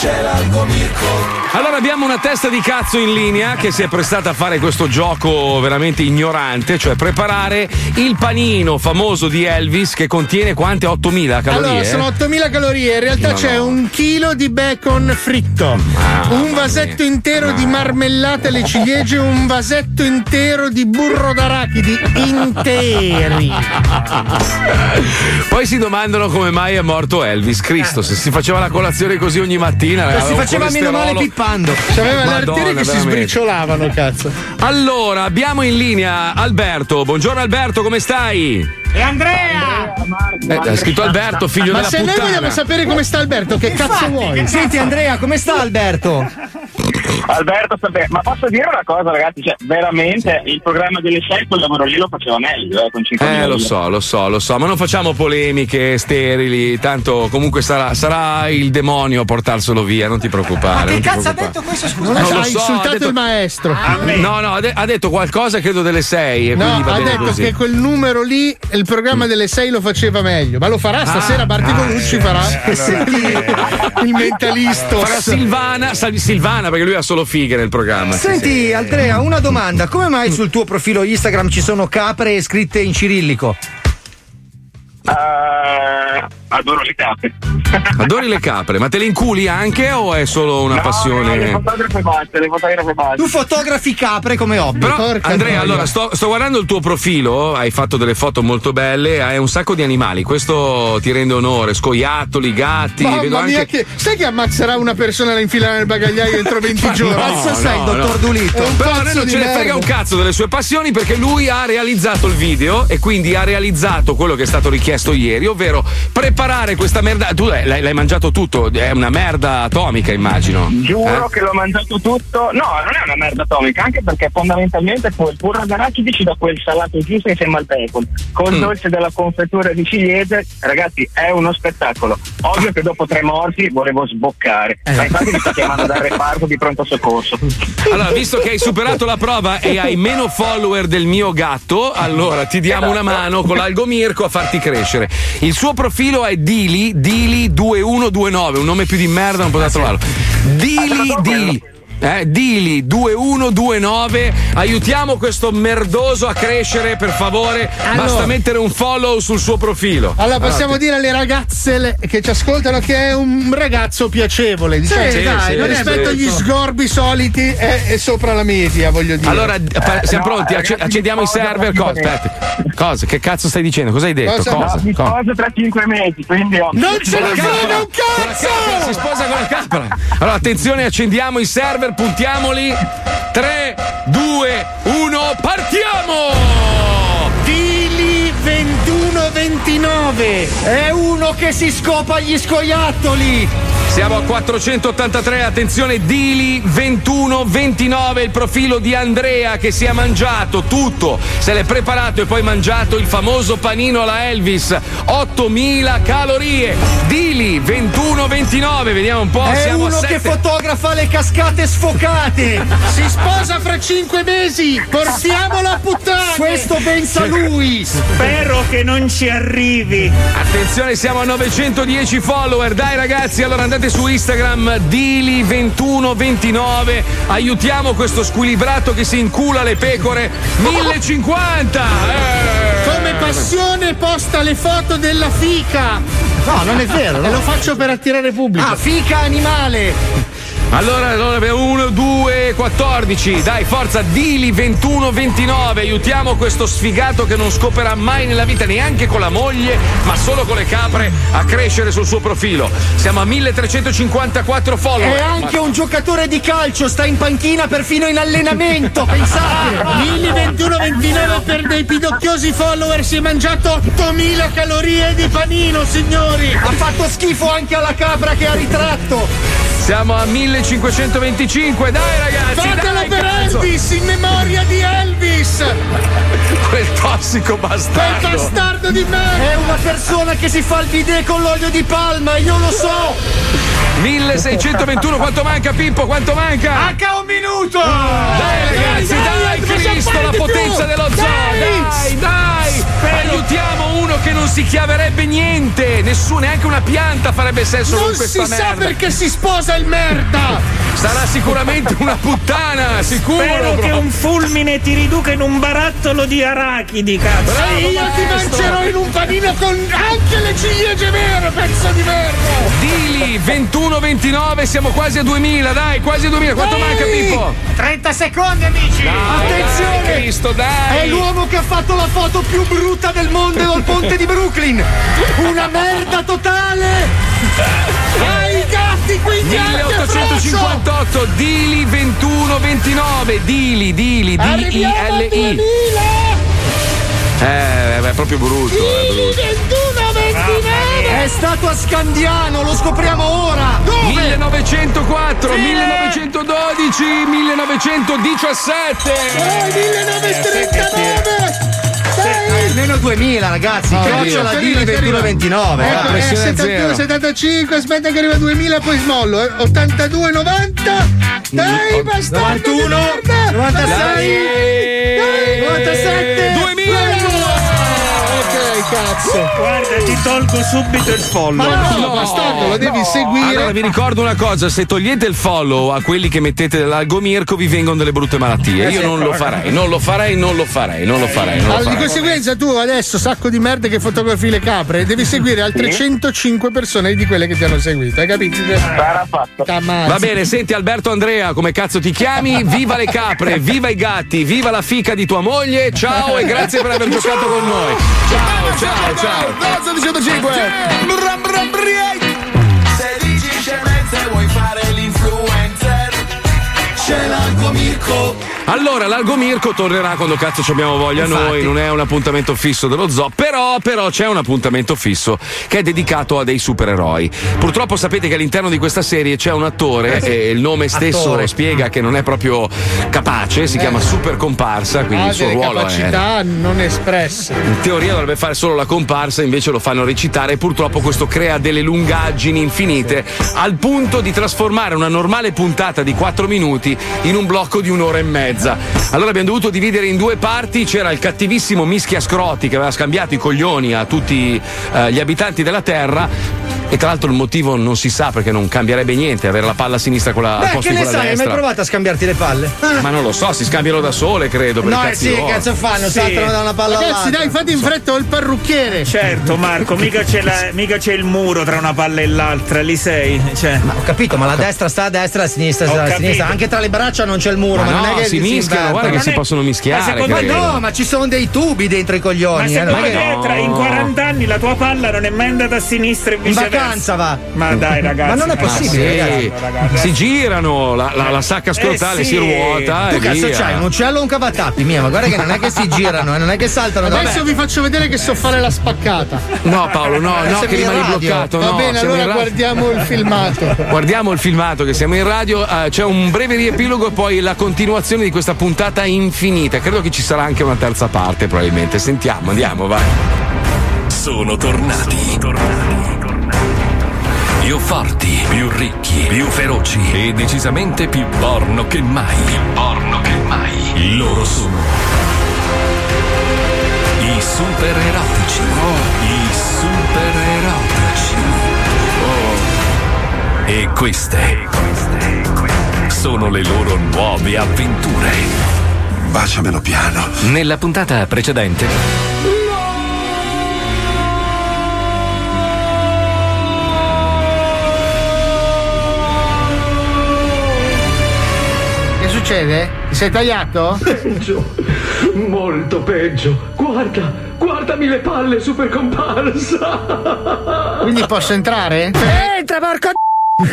c'è l'Algo Mirko. Allora abbiamo una testa di cazzo in linea che si è prestata a fare questo gioco veramente ignorante, cioè preparare il panino famoso di Elvis che contiene quante? 8.000 calorie? Allora sono 8.000 calorie, in realtà c'è un chilo di bacon fritto, un vasetto intero di marmellata alle ciliegie, un vasetto intero di burro d'arachidi interi. Poi si domandano come mai è morto Elvis, Cristo, se si faceva la colazione così ogni mattina. Si faceva meno male pippando. C'aveva le arterie che si sbriciolavano, cazzo. Allora, abbiamo in linea Alberto. Buongiorno Alberto, come stai? E Andrea! Ha scritto Alberto, figlio della puttana. Ma se noi vogliamo sapere come sta Alberto, che cazzo vuoi? Senti Andrea, come sta Alberto? Alberto sta bene, ma posso dire una cosa ragazzi, cioè veramente il programma delle 6 quel lavoro lì lo faceva meglio, con 5.000. Lo so, ma non facciamo polemiche sterili, tanto comunque sarà il demonio a portarselo via, non ti preoccupare. Ma che cazzo ha detto questo, scusa? Ha insultato il maestro. Ha detto qualcosa credo delle 6 e quindi va bene così. Ha detto che quel numero lì il programma delle 6 lo faceva meglio, ma lo farà stasera Bartolucci farà. Allora, il mentalista. Farà Silvana perché lui ha solo fighe nel programma. Senti, Andrea, una domanda: come mai sul tuo profilo Instagram ci sono capre scritte in cirillico? Adoro le capre. Adori le capre, ma te le inculi anche o è solo una passione? No, le fotografe batte. Tu fotografi capre come hobby. Però, Andrea, allora sto guardando il tuo profilo, hai fatto delle foto molto belle, hai un sacco di animali, questo ti rende onore, scoiattoli, gatti. Vedo anche... che... sai che ammazzerà una persona la infila nel bagagliaio entro 20 giorni? Pazzo sei, dottor Dulito. Però a noi non ce ne frega un cazzo delle sue passioni, perché lui ha realizzato il video e quindi ha realizzato quello che è stato richiesto ieri, ovvero preparare questa merda. Tu l'hai mangiato tutto, è una merda atomica, immagino. Giuro che l'ho mangiato tutto. No, non è una merda atomica, anche perché fondamentalmente quel burro d'arachidi da quel salato giusto insieme al bacon col dolce della confettura di ciliegie, ragazzi, è uno spettacolo. Ovvio che dopo 3 morti volevo sboccare, ma infatti mi sta chiamando dal reparto di pronto soccorso. Allora, visto che hai superato la prova e hai meno follower del mio gatto, allora ti diamo una mano con l'algomirco a farti crescere. Il suo profilo è Dili2129, un nome più di merda non potete trovarlo. Dili2129, aiutiamo questo merdoso a crescere, per favore. Allora, basta mettere un follow sul suo profilo. Allora possiamo dire alle ragazze che ci ascoltano che è un ragazzo piacevole, diciamo. Sì, rispetto agli sgorbi soliti è sopra la media, voglio dire. Allora siamo pronti, accendiamo i server. Cosa? Che cazzo stai dicendo? Cosa hai detto? Mi sposo tra 5 mesi, quindi non ce ne frega un cazzo! Si sposa con la capra. Allora attenzione, accendiamo i server, puntiamoli. 3, 2, 1, partiamo! Dili 2129 è uno che si scopa gli scoiattoli. Siamo a 483, attenzione, Dili 2129, il profilo di Andrea che si è mangiato tutto, se l'è preparato e poi mangiato il famoso panino alla Elvis, 8000 calorie. Dili 2129, vediamo un po'. È uno che fotografa le cascate sfocate. Si sposa fra 5 mesi, portiamolo a puttane. Questo pensa lui. Spero che non ci arrivi. Attenzione, siamo a 910 follower, dai ragazzi, allora andate su Instagram Dili2129, aiutiamo questo squilibrato che si incula le pecore. 1050 come passione, posta le foto della fica. No, non è vero, no. Lo faccio per attirare pubblico. Fica animale. Allora, 1, 2, 14. Dai, forza, Dili 2129. Aiutiamo questo sfigato che non scoperà mai nella vita, neanche con la moglie, ma solo con le capre, a crescere sul suo profilo. Siamo a 1354 follower. È anche un giocatore di calcio, sta in panchina perfino in allenamento. Pensate, Dili 2129 per dei pidocchiosi follower si è mangiato 8000 calorie di panino, signori. Ha fatto schifo anche alla capra che ha ritratto. Siamo a 1525, dai ragazzi! Fatelo per cazzo. Elvis, in memoria di Elvis! Quel tossico bastardo! Quel bastardo di me! È una persona che si fa il bidet con l'olio di palma, io lo so! 1621, quanto manca, Pippo? Quanto manca? Manca 1 minuto! Dai ragazzi, dai Cristo, la potenza dello zoo! Dai! Aiutiamo uno che non si chiaverebbe niente! Nessuno, neanche una pianta farebbe sesso con questa merda! Non si sa perché si sposa il merda! Sarà sicuramente una puttana, sicuro! Spero che un fulmine ti riduca in un barattolo di arachidi, cazzo! Bravo, io ti mangerò in un panino con anche le ciliegie vere, pezzo di merda! Dili 21-29, siamo quasi a 2000, dai, quasi a 2000, quanto manca, Pippo? 30 secondi, amici! Dai, attenzione! Dai, Cristo, dai! È l'uomo che ha fatto la foto più brutta del mondo dal ponte di Brooklyn! Una merda totale! Ai gatti, quindi 1858, Dili 2129, Dili Dili. È proprio brutto. Dili 2129 è stato a Scandiano, lo scopriamo ora. Dove? 1904, sì. 1912, 1917, 1939. Almeno 2000, ragazzi, chiocciola Dili 2129. Ecco, 72, 75, aspetta che arriva 2000, poi smollo. 82, 90. Dai, bastardo. 91, 96, 97, 2000. Ok, cazzo. cazzo. Guarda, ti tolgo subito il follow. Ma no, bastardo, no, lo devi seguire. Allora vi ricordo una cosa: se togliete il follow a quelli che mettete dell'algo Mirko vi vengono delle brutte malattie. Io non lo farei, non lo farei. Allora, di conseguenza tu adesso sacco di merda che fotografi le capre, devi seguire altre 105 persone di quelle che ti hanno seguito, hai capito? Va bene, senti Alberto Andrea, come cazzo ti chiami? Viva le capre, viva i gatti, viva la fica di tua moglie, ciao e grazie per aver giocato con noi. Ciao, ciao, ciao. 16 e mezza vuoi fare l'influencer? C'è l'algo Mirko. Allora, l'algo Mirko tornerà quando cazzo ci abbiamo voglia. Infatti, noi, non è un appuntamento fisso dello zoo, però c'è un appuntamento fisso che è dedicato a dei supereroi. Purtroppo sapete che all'interno di questa serie c'è un attore, e il nome stesso spiega che non è proprio capace, si chiama super comparsa, quindi il suo ruolo capacità non espresse. In teoria dovrebbe fare solo la comparsa, invece lo fanno recitare e purtroppo questo crea delle lungaggini infinite, al punto di trasformare una normale puntata di 4 minuti in un blocco di un'ora e mezza. Allora abbiamo dovuto dividere in due parti. C'era il cattivissimo Mischia Scroti che aveva scambiato i coglioni a tutti gli abitanti della Terra. E tra l'altro il motivo non si sa, perché non cambierebbe niente avere la palla a sinistra con la posto di quella destra. Hai mai provato a scambiarti le palle? Ma non lo so, si scambiano da sole, credo. No, cazzo fanno, saltano da una palla all'altra. Dai, fate in fretta il parrucchiere. Certo, Marco, mica c'è il muro tra una palla e l'altra, lì sei. Cioè. Ma ho capito, ma la destra sta a destra, la sinistra sta a sinistra. Anche tra le braccia non c'è il muro, ma no, non è che si mischiano, guarda che si possono mischiare. Ma no, ma ci sono dei tubi dentro i coglioni. Ma secondo me in 40 anni la tua palla non è mai andata a sinistra e viceversa. Va. Ma dai ragazzi, ma non è possibile, ragazzi. Si girano, la sacca scrotale si ruota. Tu cazzo c'hai un uccello o un cavatappi? Mia, ma guarda che non è che si girano, non è che saltano. Adesso vi faccio vedere che so fare la spaccata. No Paolo, no che rimani bloccato. Va bene, allora guardiamo il filmato. Guardiamo il filmato, che siamo in radio, c'è un breve riepilogo e poi la continuazione di questa puntata infinita. Credo che ci sarà anche una terza parte probabilmente. Sentiamo, andiamo, vai. Sono tornati. Più forti, più ricchi, più feroci e decisamente più porno che mai. Loro sono i super erotici. E queste sono le loro nuove avventure. Baciamelo piano. Nella puntata precedente. Succede? Ti sei tagliato? Peggio, molto peggio. Guardami le palle, super comparsa. Quindi posso entrare? Entra, porco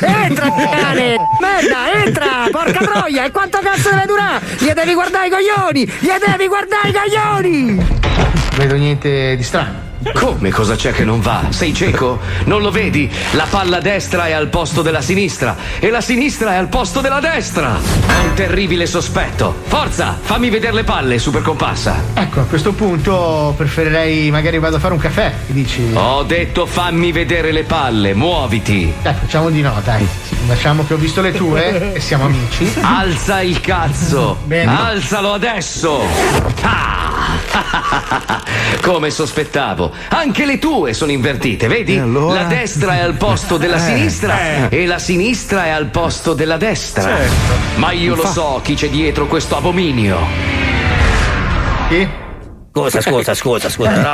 entra, cane! Merda, entra! Porca troia! E quanto cazzo deve durare? Gli devi guardare i coglioni! Non vedo niente di strano. Come? Cosa c'è che non va? Sei cieco? Non lo vedi? La palla destra è al posto della sinistra e la sinistra è al posto della destra. Ho un terribile sospetto. Forza, fammi vedere le palle, super comparsa. Ecco, a questo punto preferirei magari vado a fare un caffè, che dici? Ho detto fammi vedere le palle, muoviti. Dai, facciamo di no, dai. Facciamo che ho visto le tue e siamo amici. Alza il cazzo. Bene. Alzalo adesso. Ah! Come sospettavo. Anche le tue sono invertite, vedi? Allora... La destra è al posto della sinistra e la sinistra è al posto della destra. Certo. Ma io lo so chi c'è dietro questo abominio. Chi? Scusa, era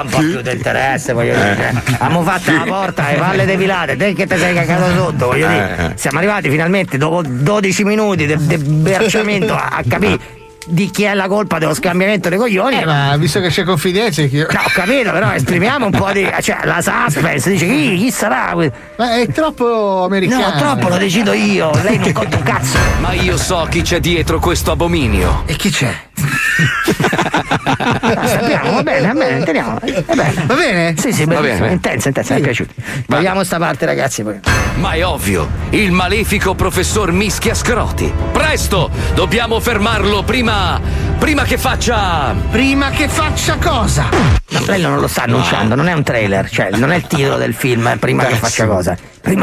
un po' più di interesse, voglio dire. Abbiamo fatto la porta ai Valle dei Pilate, te che te sei cagato sotto, voglio dire. Siamo arrivati finalmente dopo 12 minuti di berciamento a capire di chi è la colpa dello scambiamento dei coglioni. Ma visto che c'è confidenza, no, ho capito, però esprimiamo un po' di, cioè, la suspense, dice chi sarà? Ma è troppo americano. No, troppo lo decido io, lei non conta un cazzo. Ma io so chi c'è dietro questo abominio. E chi c'è? No, sappiamo, va bene, teniamo. Va bene? Sì, bene. Intensa, mi è piaciuto. Proviamo sta parte, ragazzi. Poi. Ma è ovvio, il malefico professor Mischia Scroti. Presto, dobbiamo fermarlo prima che faccia. Prima che faccia cosa? Ma quello non lo sta annunciando, non è un trailer, cioè non è il titolo del film, prima che faccia cosa. Cioè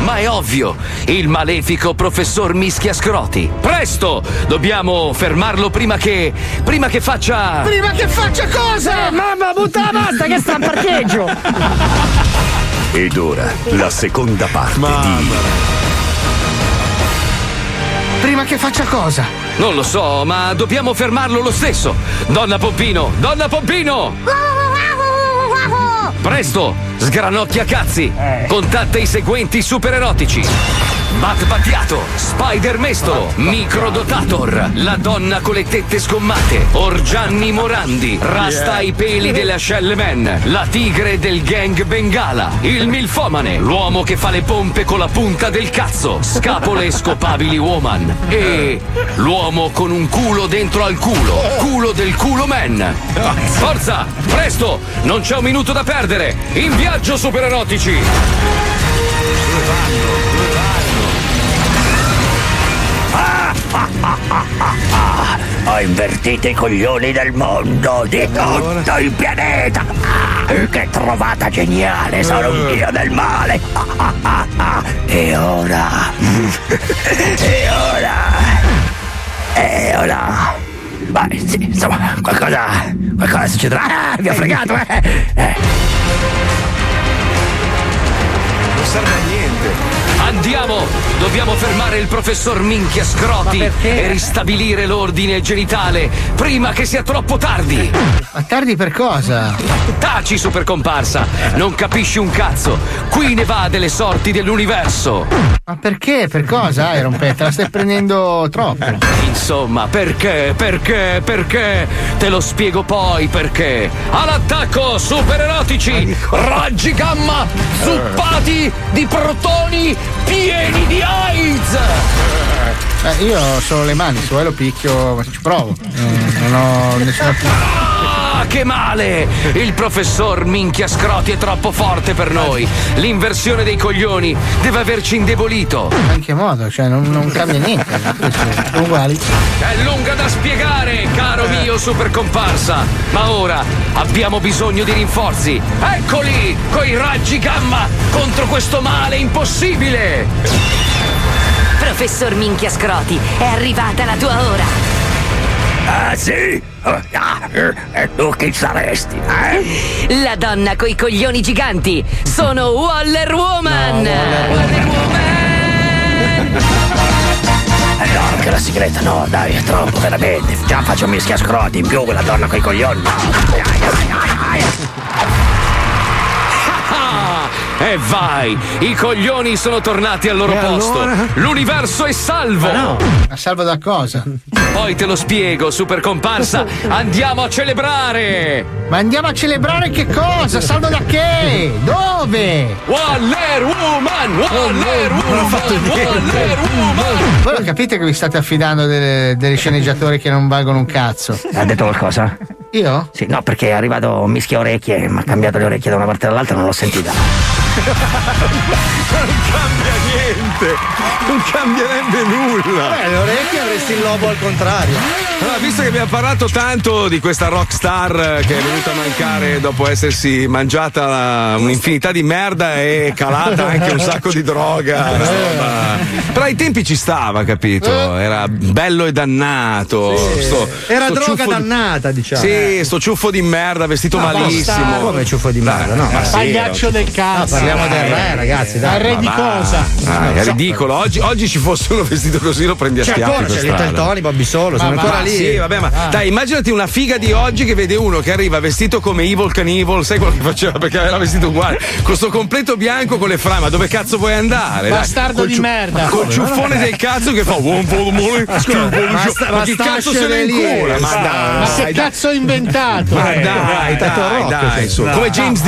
Ma è ovvio, il malefico professor Mischiascroti. Presto! Dobbiamo fermarlo prima che faccia... Prima che faccia cosa? Mamma, butta la basta che sta in parcheggio! Ed ora, la seconda parte di... Prima che faccia cosa? Non lo so, ma dobbiamo fermarlo lo stesso. Donna Pompino, Donna Pompino! Presto, sgranocchia cazzi. Contatta i seguenti supererotici: Batbattiato, Spider Mestolo, Microdotator, la donna con le tette sgommate, Orgianni Morandi, Rasta ai peli delle ascelle man, la tigre del gang Bengala, il milfomane, l'uomo che fa le pompe con la punta del cazzo, Scapole scopabili woman e l'uomo con un culo dentro al culo, culo del culo man. Forza, presto, non c'è un minuto da perdere, in viaggio supererotici. Ho invertito i coglioni del mondo, di tutto il pianeta. Che trovata geniale, sono un dio del male. E ora beh, sì, insomma, qualcosa succederà. Vi ho fregato, Non serve a niente. Andiamo! Dobbiamo fermare il professor Minchia Scroti e ristabilire l'ordine genitale prima che sia troppo tardi! Ma tardi per cosa? Taci, super comparsa! Non capisci un cazzo! Qui ne va delle sorti dell'universo! Ma perché? Per cosa, Iron Pet? Te la stai prendendo troppo! Insomma, perché? Te lo spiego poi perché! All'attacco, super erotici! Raggi gamma! Zuppati di protoni! Pieni di AIDS! Io ho solo le mani, se vuoi lo picchio, ci provo. Non ho nessuna più. Ah, che male! Il professor Minchia Scroti è troppo forte per noi. L'inversione dei coglioni deve averci indebolito. In che modo? Cioè, non cambia niente. Sono uguali. È lunga da spiegare, caro mio super comparsa. Ma ora abbiamo bisogno di rinforzi. Eccoli, coi raggi gamma contro questo male impossibile. Professor Minchia Scroti, è arrivata la tua ora. Ah sì? E tu chi saresti? La donna coi coglioni giganti. Sono Wonder Woman. No, anche la sigaretta no, dai, è troppo, veramente. Già faccio un Mischia Scroti, in più quella donna coi coglioni. E vai! I coglioni sono tornati al loro posto. Allora? L'universo è salvo! Ma no! Ma salvo da cosa? Poi te lo spiego, super comparsa! Andiamo a celebrare! Ma andiamo a celebrare che cosa? Salvo da che? Dove? Wonder Woman! Wonder Woman! Voi lo capite che vi state affidando degli sceneggiatori che non valgono un cazzo? Ha detto qualcosa? Io? Sì, no, perché è arrivato un mischia orecchie, mi ha cambiato le orecchie da una parte all'altra, non l'ho sentita. Non cambia niente, non cambierebbe nulla. Beh, le orecchie avresti il lobo al contrario. Allora, visto che abbiamo parlato tanto di questa rockstar che è venuta a mancare dopo essersi mangiata un'infinità di merda e calata anche un sacco di droga, però ai tempi ci stava, capito? Era bello e dannato. Sì. Era droga dannata, diciamo. Sì, sto ciuffo di merda, vestito malissimo. Come ciuffo di merda? No, ma pagliaccio del cazzo. Parliamo del re, ragazzi, dai. Re di cosa? È ridicolo. Oggi ci fosse uno vestito così lo prendi a schiaffi. Ancora c'è Little Tony, Bobby Solo, sono ancora lì. Sì, vabbè, ma dai, immaginati una figa di oggi che vede uno che arriva vestito come Evil Knievel, sai quello che faceva, perché era vestito uguale, con sto completo bianco con le frame. Dove cazzo vuoi andare? Bastardo di merda. Col ciuffone del cazzo che fa buon polmone. Ma che cazzo se ne incula? Ma che cazzo ha inventato? Ma dai, come James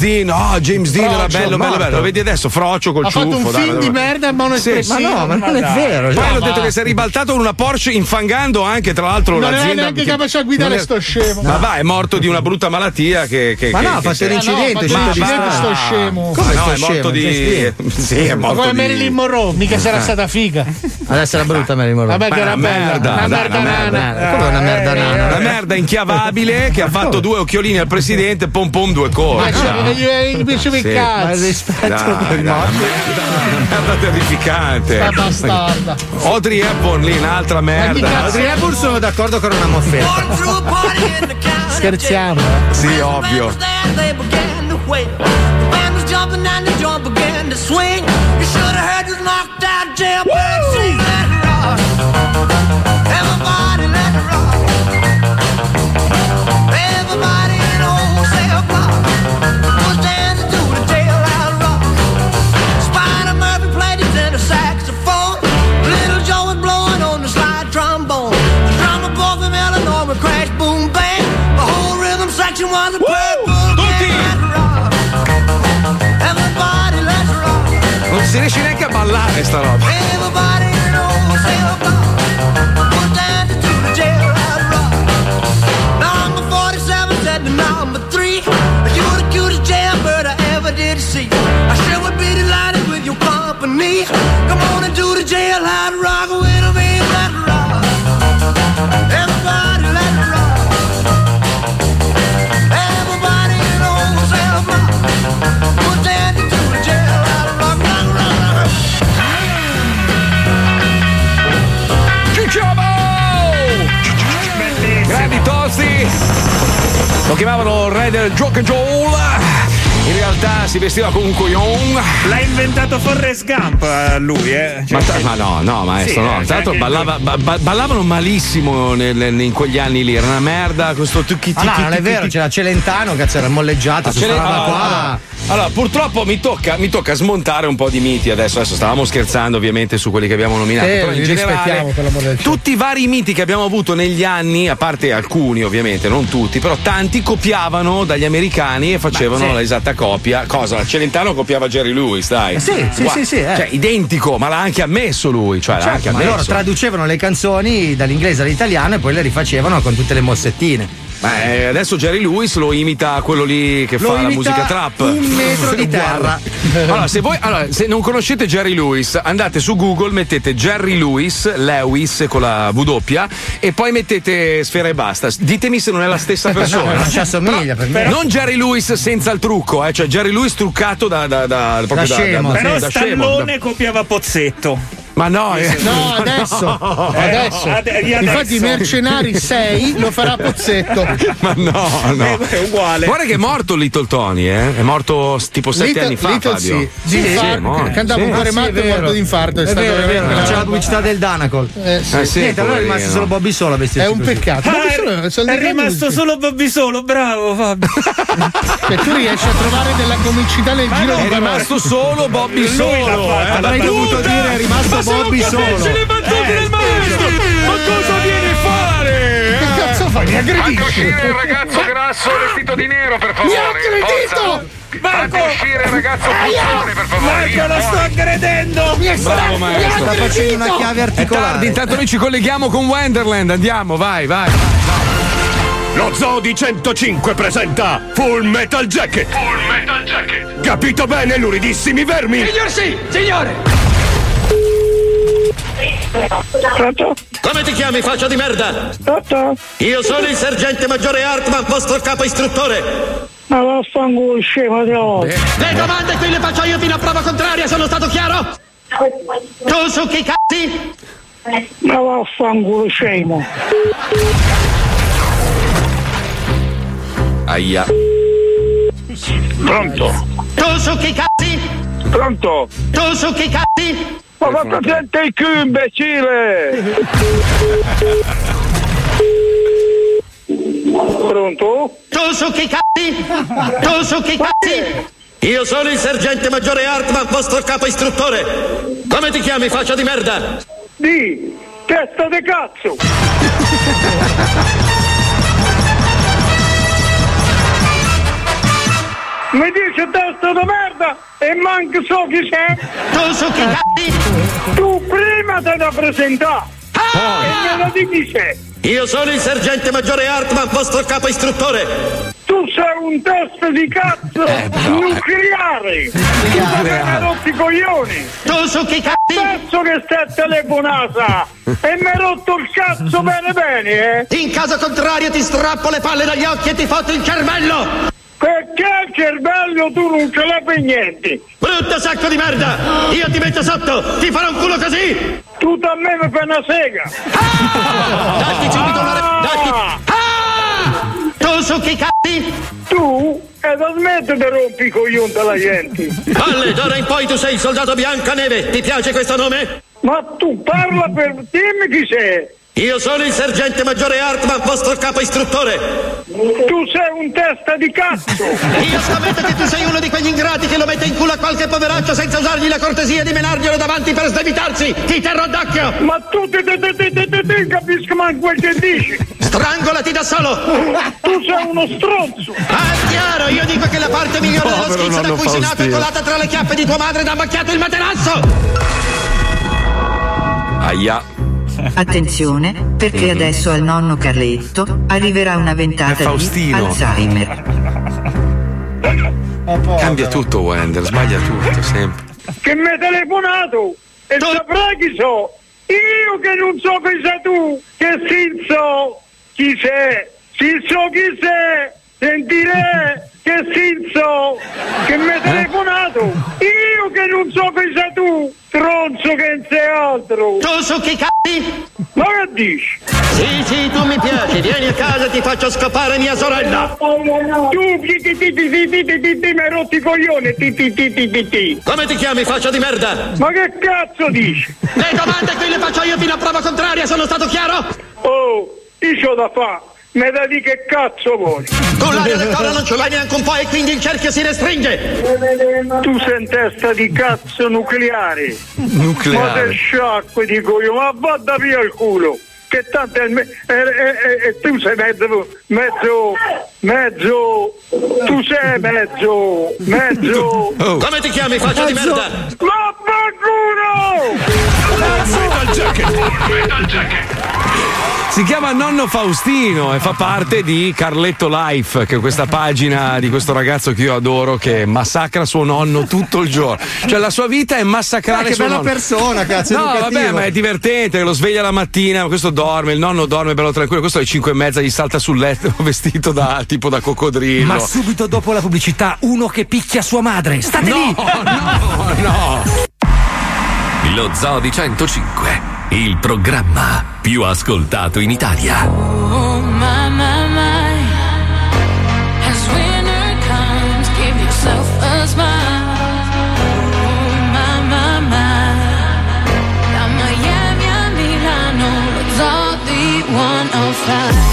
Dean, era bello. Lo vedi adesso, Frocio col ciuffo. Ha fatto un film di merda da monoespressione. Sì, ma no, ma non è vero. Poi hanno detto che si è ribaltato con una Porsche infangando anche, tra l'altro, non l'azienda. Non è neanche capace a guidare sto scemo. Ma va, è morto di una brutta malattia che ma no, ha fatto l'incidente, sto scemo. Come no, è morto di sì, è morto. Come Marilyn Monroe, mica sarà stata figa. Adesso era brutta Marilyn Monroe. Vabbè, che era merda. Una merda nana. Come una merda nana? Una merda inchiavabile che ha fatto due occhiolini al presidente, pom pom due cose. Ma merda terrificante. La bastarda. Audrey Hepburn lì, un'altra merda. Audrey Hepburn sono d'accordo che era una moffetta. Scherziamo? Sì, ovvio. Non si riesce neanche a ballare sta roba. Lo chiamavano re del Joker Joel, in realtà si vestiva con un coglion. L'ha inventato Forrest Gump lui, eh? Cioè, ma no, maestro, sì, no. Tra l'altro ballavano malissimo in quegli anni lì, era una merda, questo tucchi. Ah, no, non è vero, c'era Celentano, cazzo, era molleggiato, Allora, purtroppo mi tocca smontare un po' di miti adesso. Stavamo scherzando ovviamente su quelli che abbiamo nominato, però in generale tutti i vari miti che abbiamo avuto negli anni, a parte alcuni ovviamente, non tutti, però tanti copiavano dagli americani e facevano l'esatta copia. Cosa? Celentano copiava Jerry Lewis, dai. Sì. Cioè, identico, ma l'ha anche ammesso lui, cioè l'ha anche ammesso. Loro traducevano le canzoni dall'inglese all'italiano e poi le rifacevano con tutte le mossettine. Beh, adesso Jerry Lewis lo imita quello lì che fa la musica trap. Un metro di terra. Allora, se non conoscete Jerry Lewis, andate su Google, mettete Jerry Lewis con la W e poi mettete Sfera e Basta. Ditemi se non è la stessa persona. No, non ci assomiglia per me. Non Jerry Lewis senza il trucco, cioè Jerry Lewis truccato da scemo. Però Stallone copiava Pozzetto. Ma no, no, adesso. Infatti Mercenari 6 lo farà Pozzetto. Ma no. È uguale. Guarda che è morto Little Tony, eh? È morto tipo 7 anni fa, Little Fabio. Sì, che andava un cuore matto e è morto d'infarto. È vero. C'è la pubblicità del Danacol. Niente, allora è rimasto solo Bobby Solo a vestirsi. È un peccato. È rimasto solo Bobby Solo, bravo Fabio. E tu riesci a trovare della comicità nel giro di... È rimasto solo Bobby Solo. Avrei dovuto dire è rimasto Bobby Solo. Ma cosa viene a fare? Che cazzo fai? Mi aggredisci? Fatti uscire il ragazzo grasso vestito di nero, per favore. Mi ha aggredito! Fatti uscire il ragazzo puzzone, per favore. Marco, lo sto aggredendo! Mi sta facendo una chiave articolare. È tardi, intanto noi ci colleghiamo con Wonderland. Andiamo, vai. Lo Zoo di 105 presenta Full Metal Jacket. Capito bene, luridissimi vermi? Signor sì, signore! Pronto? Come ti chiami, faccia di merda? Pronto? Io sono il sergente maggiore Hartman, vostro capo istruttore. Ma vaffanculo, scemo di oggi. Le domande qui le faccio io fino a prova contraria, sono stato chiaro? Tu su chi cazzi? Ma vaffanculo, scemo. Aia. Pronto? Tu su chi cazzi? Pronto? Tu su chi cazzi? Ma quanto gente in più, imbecile! Pronto? Tu su chi cazzi? Io sono il sergente maggiore Hartman, vostro capo istruttore. Come ti chiami, faccia di merda? Di testa de cazzo! mi dice testa di merda e manco so chi sei. Non so chi c***o. Tu prima te la presentà e me lo dici se. Io sono il sergente maggiore Hartman, vostro capo istruttore. Tu sei un testo di cazzo nucleare! Tu sei rotti coglioni! Tu su chi cazzo? Adesso che stai a telefonata! E mi hai rotto il cazzo bene bene, eh! In caso contrario ti strappo le palle dagli occhi e ti fotto il cervello! Perché il cervello tu non ce l'hai per niente! Brutto sacco di merda! Io ti metto sotto! Ti farò un culo così! Tu da me mi fai una sega! Datti subito una datti! Tu su chi cazzi? Tu? E da smettere di rompi i coglioni alla gente. Palle, d'ora in poi tu sei il soldato Biancaneve. Ti piace questo nome? Ma tu parla per... dimmi chi sei. Io sono il sergente maggiore Hartman, vostro capo istruttore. Tu sei un testa di cazzo. Io scommetto che tu sei uno di quegli ingrati che lo mette in culo a qualche poveraccio senza usargli la cortesia di menarglielo davanti per sdebitarsi. Ti terrò d'occhio. Ma tu ti capisco manco quel che dici. Strangolati da solo! Tu sei uno stronzo! Ah, è chiaro, io dico che la parte migliore dello schizzo da cui sei nato è colata tra le chiappe di tua madre ed ha macchiato il materasso! Aia! Attenzione, perché adesso al nonno Carletto arriverà una ventata di Alzheimer. Cambia tutto, Wender, sbaglia tutto, sempre. Che mi hai telefonato! E saprai chi so! Io che non so chi sei tu! Che sinzo! Chi sei? Sinzo chi sei? Sentire che sinzo che mi hai telefonato! Io che non so chi sei tu! Tronzo che non sei altro! Tu so chi c***i? Ma che dici? Sì, sì, tu mi piaci, vieni a casa e ti faccio scopare mia sorella! Tu ti mi hai rotto i coglioni! Come ti chiami, faccia di merda? Ma che cazzo dici? Le domande qui le faccio io fino a prova contraria, sono stato chiaro? Oh! Io c'ho da fa, me da di che cazzo vuoi? Con l'aria del collo non ce l'hai neanche un po' e quindi il cerchio si restringe! Tu sei in testa di cazzo nucleare! Nucleare! Ma te sciacque di coglione, ma vada via il culo! Che tanto è il tu sei mezzo tu sei mezzo come ti chiami faccia di merda? Ma vaffanculo! Si chiama Nonno Faustino e fa parte di Carletto Life, che è questa pagina di questo ragazzo che io adoro che massacra suo nonno tutto il giorno. Cioè la sua vita è massacrare suo nonno. Che bella persona, cazzo. No, vabbè, ma è divertente, lo sveglia la mattina, questo dorme, il nonno dorme bello tranquillo, questo alle 5:30 gli salta sul letto vestito da tipo da coccodrillo. Ma subito dopo la pubblicità, uno che picchia sua madre. State lì! No! Lo Zoo di 105, il programma più ascoltato in Italia. Oh, my, as winter comes, give yourself a smile. Oh, my, da Miami a Milano, lo Zoo di 105.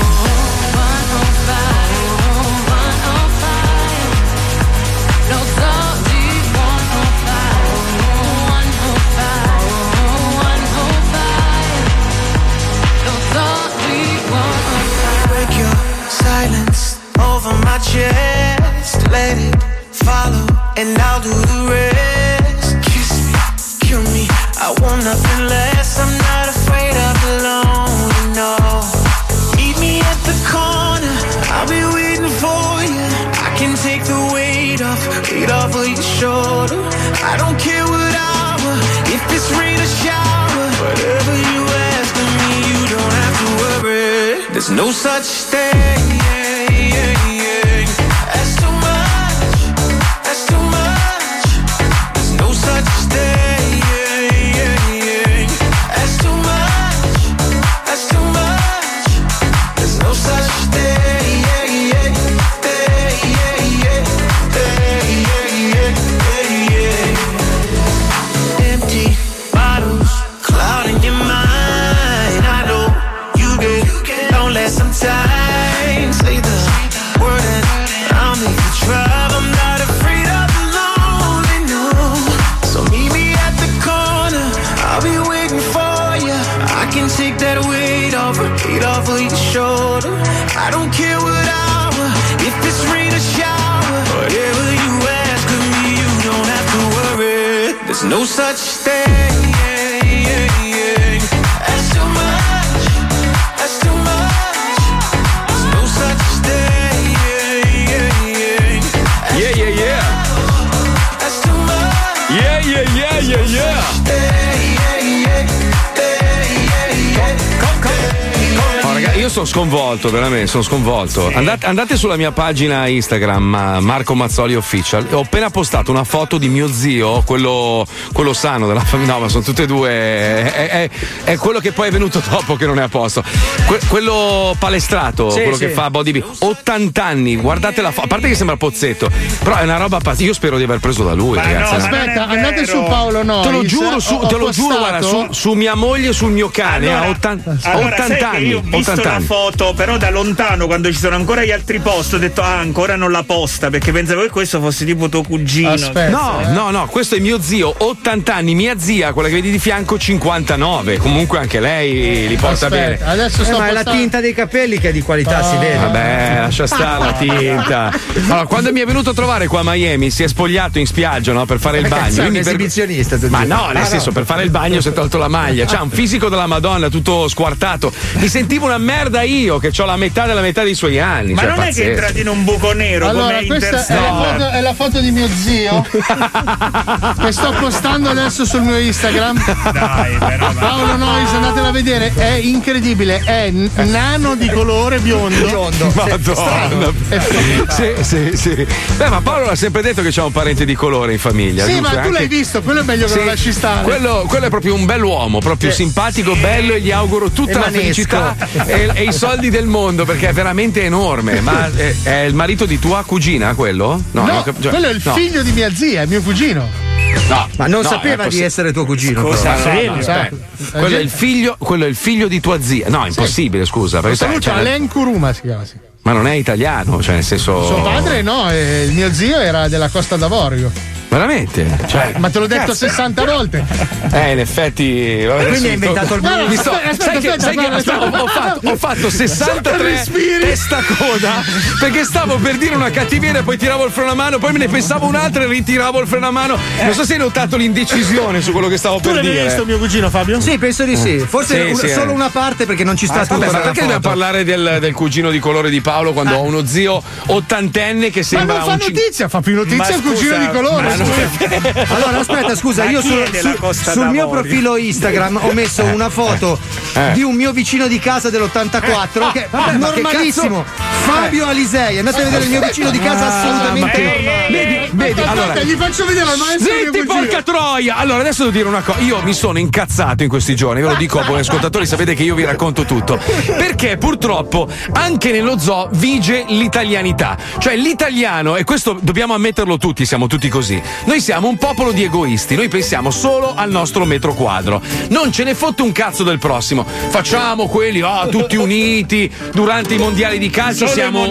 My chest, let it follow, and I'll do the rest. Kiss me, kill me, I want nothing less. I'm not afraid of alone, no. Meet me at the corner, I'll be waiting for you. I can take the weight off of your shoulder. I don't care what hour, if it's rain or shower. Whatever you ask of me, you don't have to worry. There's no such thing. I don't care what hour, if it's rain or shower, whatever you There's no such thing as too much, as too much. There's no such thing. Yeah, yeah, yeah. As too much. Yeah, yeah, yeah, yeah, yeah. Come, come, come. Oh, ragazzi, io sono sconvolto, veramente, sono sconvolto. Andate sulla mia pagina Instagram, Marco Mazzoli Official. Ho appena postato una foto di mio zio, quello sano della famiglia. No, ma sono tutte e due. È quello che poi è venuto dopo che non è a posto. Quello palestrato, sì, quello sì, che fa bodybuilding. 80 anni, guardate la foto. A parte che sembra Pozzetto, però è una roba pazza. Io spero di aver preso da lui, ma ragazzi. No, aspetta, andate su Paolo Nois. Te lo giuro, guarda, su mia moglie e sul mio cane. Allora, a 80 anni. Io ho visto la foto, però da lontano, quando ci sono ancora gli altri post, ho detto ancora non la posta, perché pensavo che questo fosse tipo tuo cugino. Aspetta, no, questo è mio zio, 80 anni, mia zia, quella che vedi di fianco, 59. Comunque anche lei li porta bene. Adesso ma è la tinta dei capelli che è di qualità, si vede. Vabbè, lascia stare la tinta. Allora, quando mi è venuto a trovare qua a Miami, si è spogliato in spiaggia, no, per fare il bagno. È un esibizionista. Ma no, nel senso, per fare il bagno si è tolto la maglia. C'ha un fisico della Madonna, tutto squartato. Mi sentivo una merda io, che ho la metà dei suoi anni. Ma cioè, non pazzesco. È che è entrato in un buco nero, allora, come Interstellar. È la foto di mio zio che sto postando adesso sul mio Instagram. Dai, però, Paolo Nois, andatela a vedere, è incredibile, è nano di colore biondo. Madonna. Sì. Beh, ma Paolo l'ha sempre detto che c'è un parente di colore in famiglia. Sì, ma tu anche... l'hai visto, quello è meglio che sì, lo lasci stare. Quello è proprio un bell'uomo, proprio sì, simpatico, sì, bello, e gli auguro tutta la felicità e i soldi del mondo, perché è veramente enorme. Ma è il marito di tua cugina, quello? No, quello è il figlio di mia zia, è mio cugino. No, ma non sapeva di essere tuo cugino. Cosa? Quello è il figlio di tua zia. No, è impossibile, sì, scusa. Saluta Alen Kuruma, si chiama. Sì. Ma non è italiano, cioè nel senso. Suo padre no, il mio zio era della Costa d'Avorio. Veramente? Cioè, ma te l'ho detto 60 volte. In effetti. Quindi hai inventato il mio. Ho fatto 63 testacoda perché stavo per dire una cattiveria, poi tiravo il freno a mano, poi me ne pensavo un'altra e ritiravo il freno a mano. Non so se hai notato l'indecisione su quello che stavo per dire. Tu l'hai visto mio cugino Fabio? Sì, penso di sì. Forse sì, solo una parte, perché non ci sta tutto. Ma perché dobbiamo parlare del cugino di colore di Paolo quando ho uno zio ottantenne che sembra. Ma non fa notizia, fa più notizia il cugino di colore. Allora aspetta, scusa, io sul mio profilo Instagram ho messo una foto di un mio vicino di casa dell'84 che vabbè, normalissimo, che Fabio Alisei, andate a vedere il mio vicino di casa, assolutamente vedi, allora gli faccio vedere la maestra. Senti, porca troia. Allora adesso devo dire una cosa, io mi sono incazzato in questi giorni, ve lo dico a voi ascoltatori, sapete che io vi racconto tutto, perché purtroppo anche nello zoo vige l'italianità, cioè l'italiano, e questo dobbiamo ammetterlo tutti, siamo tutti così. Noi siamo un popolo di egoisti, noi pensiamo solo al nostro metro quadro, non ce ne fotte un cazzo del prossimo. Facciamo quelli tutti uniti durante i mondiali di calcio, siamo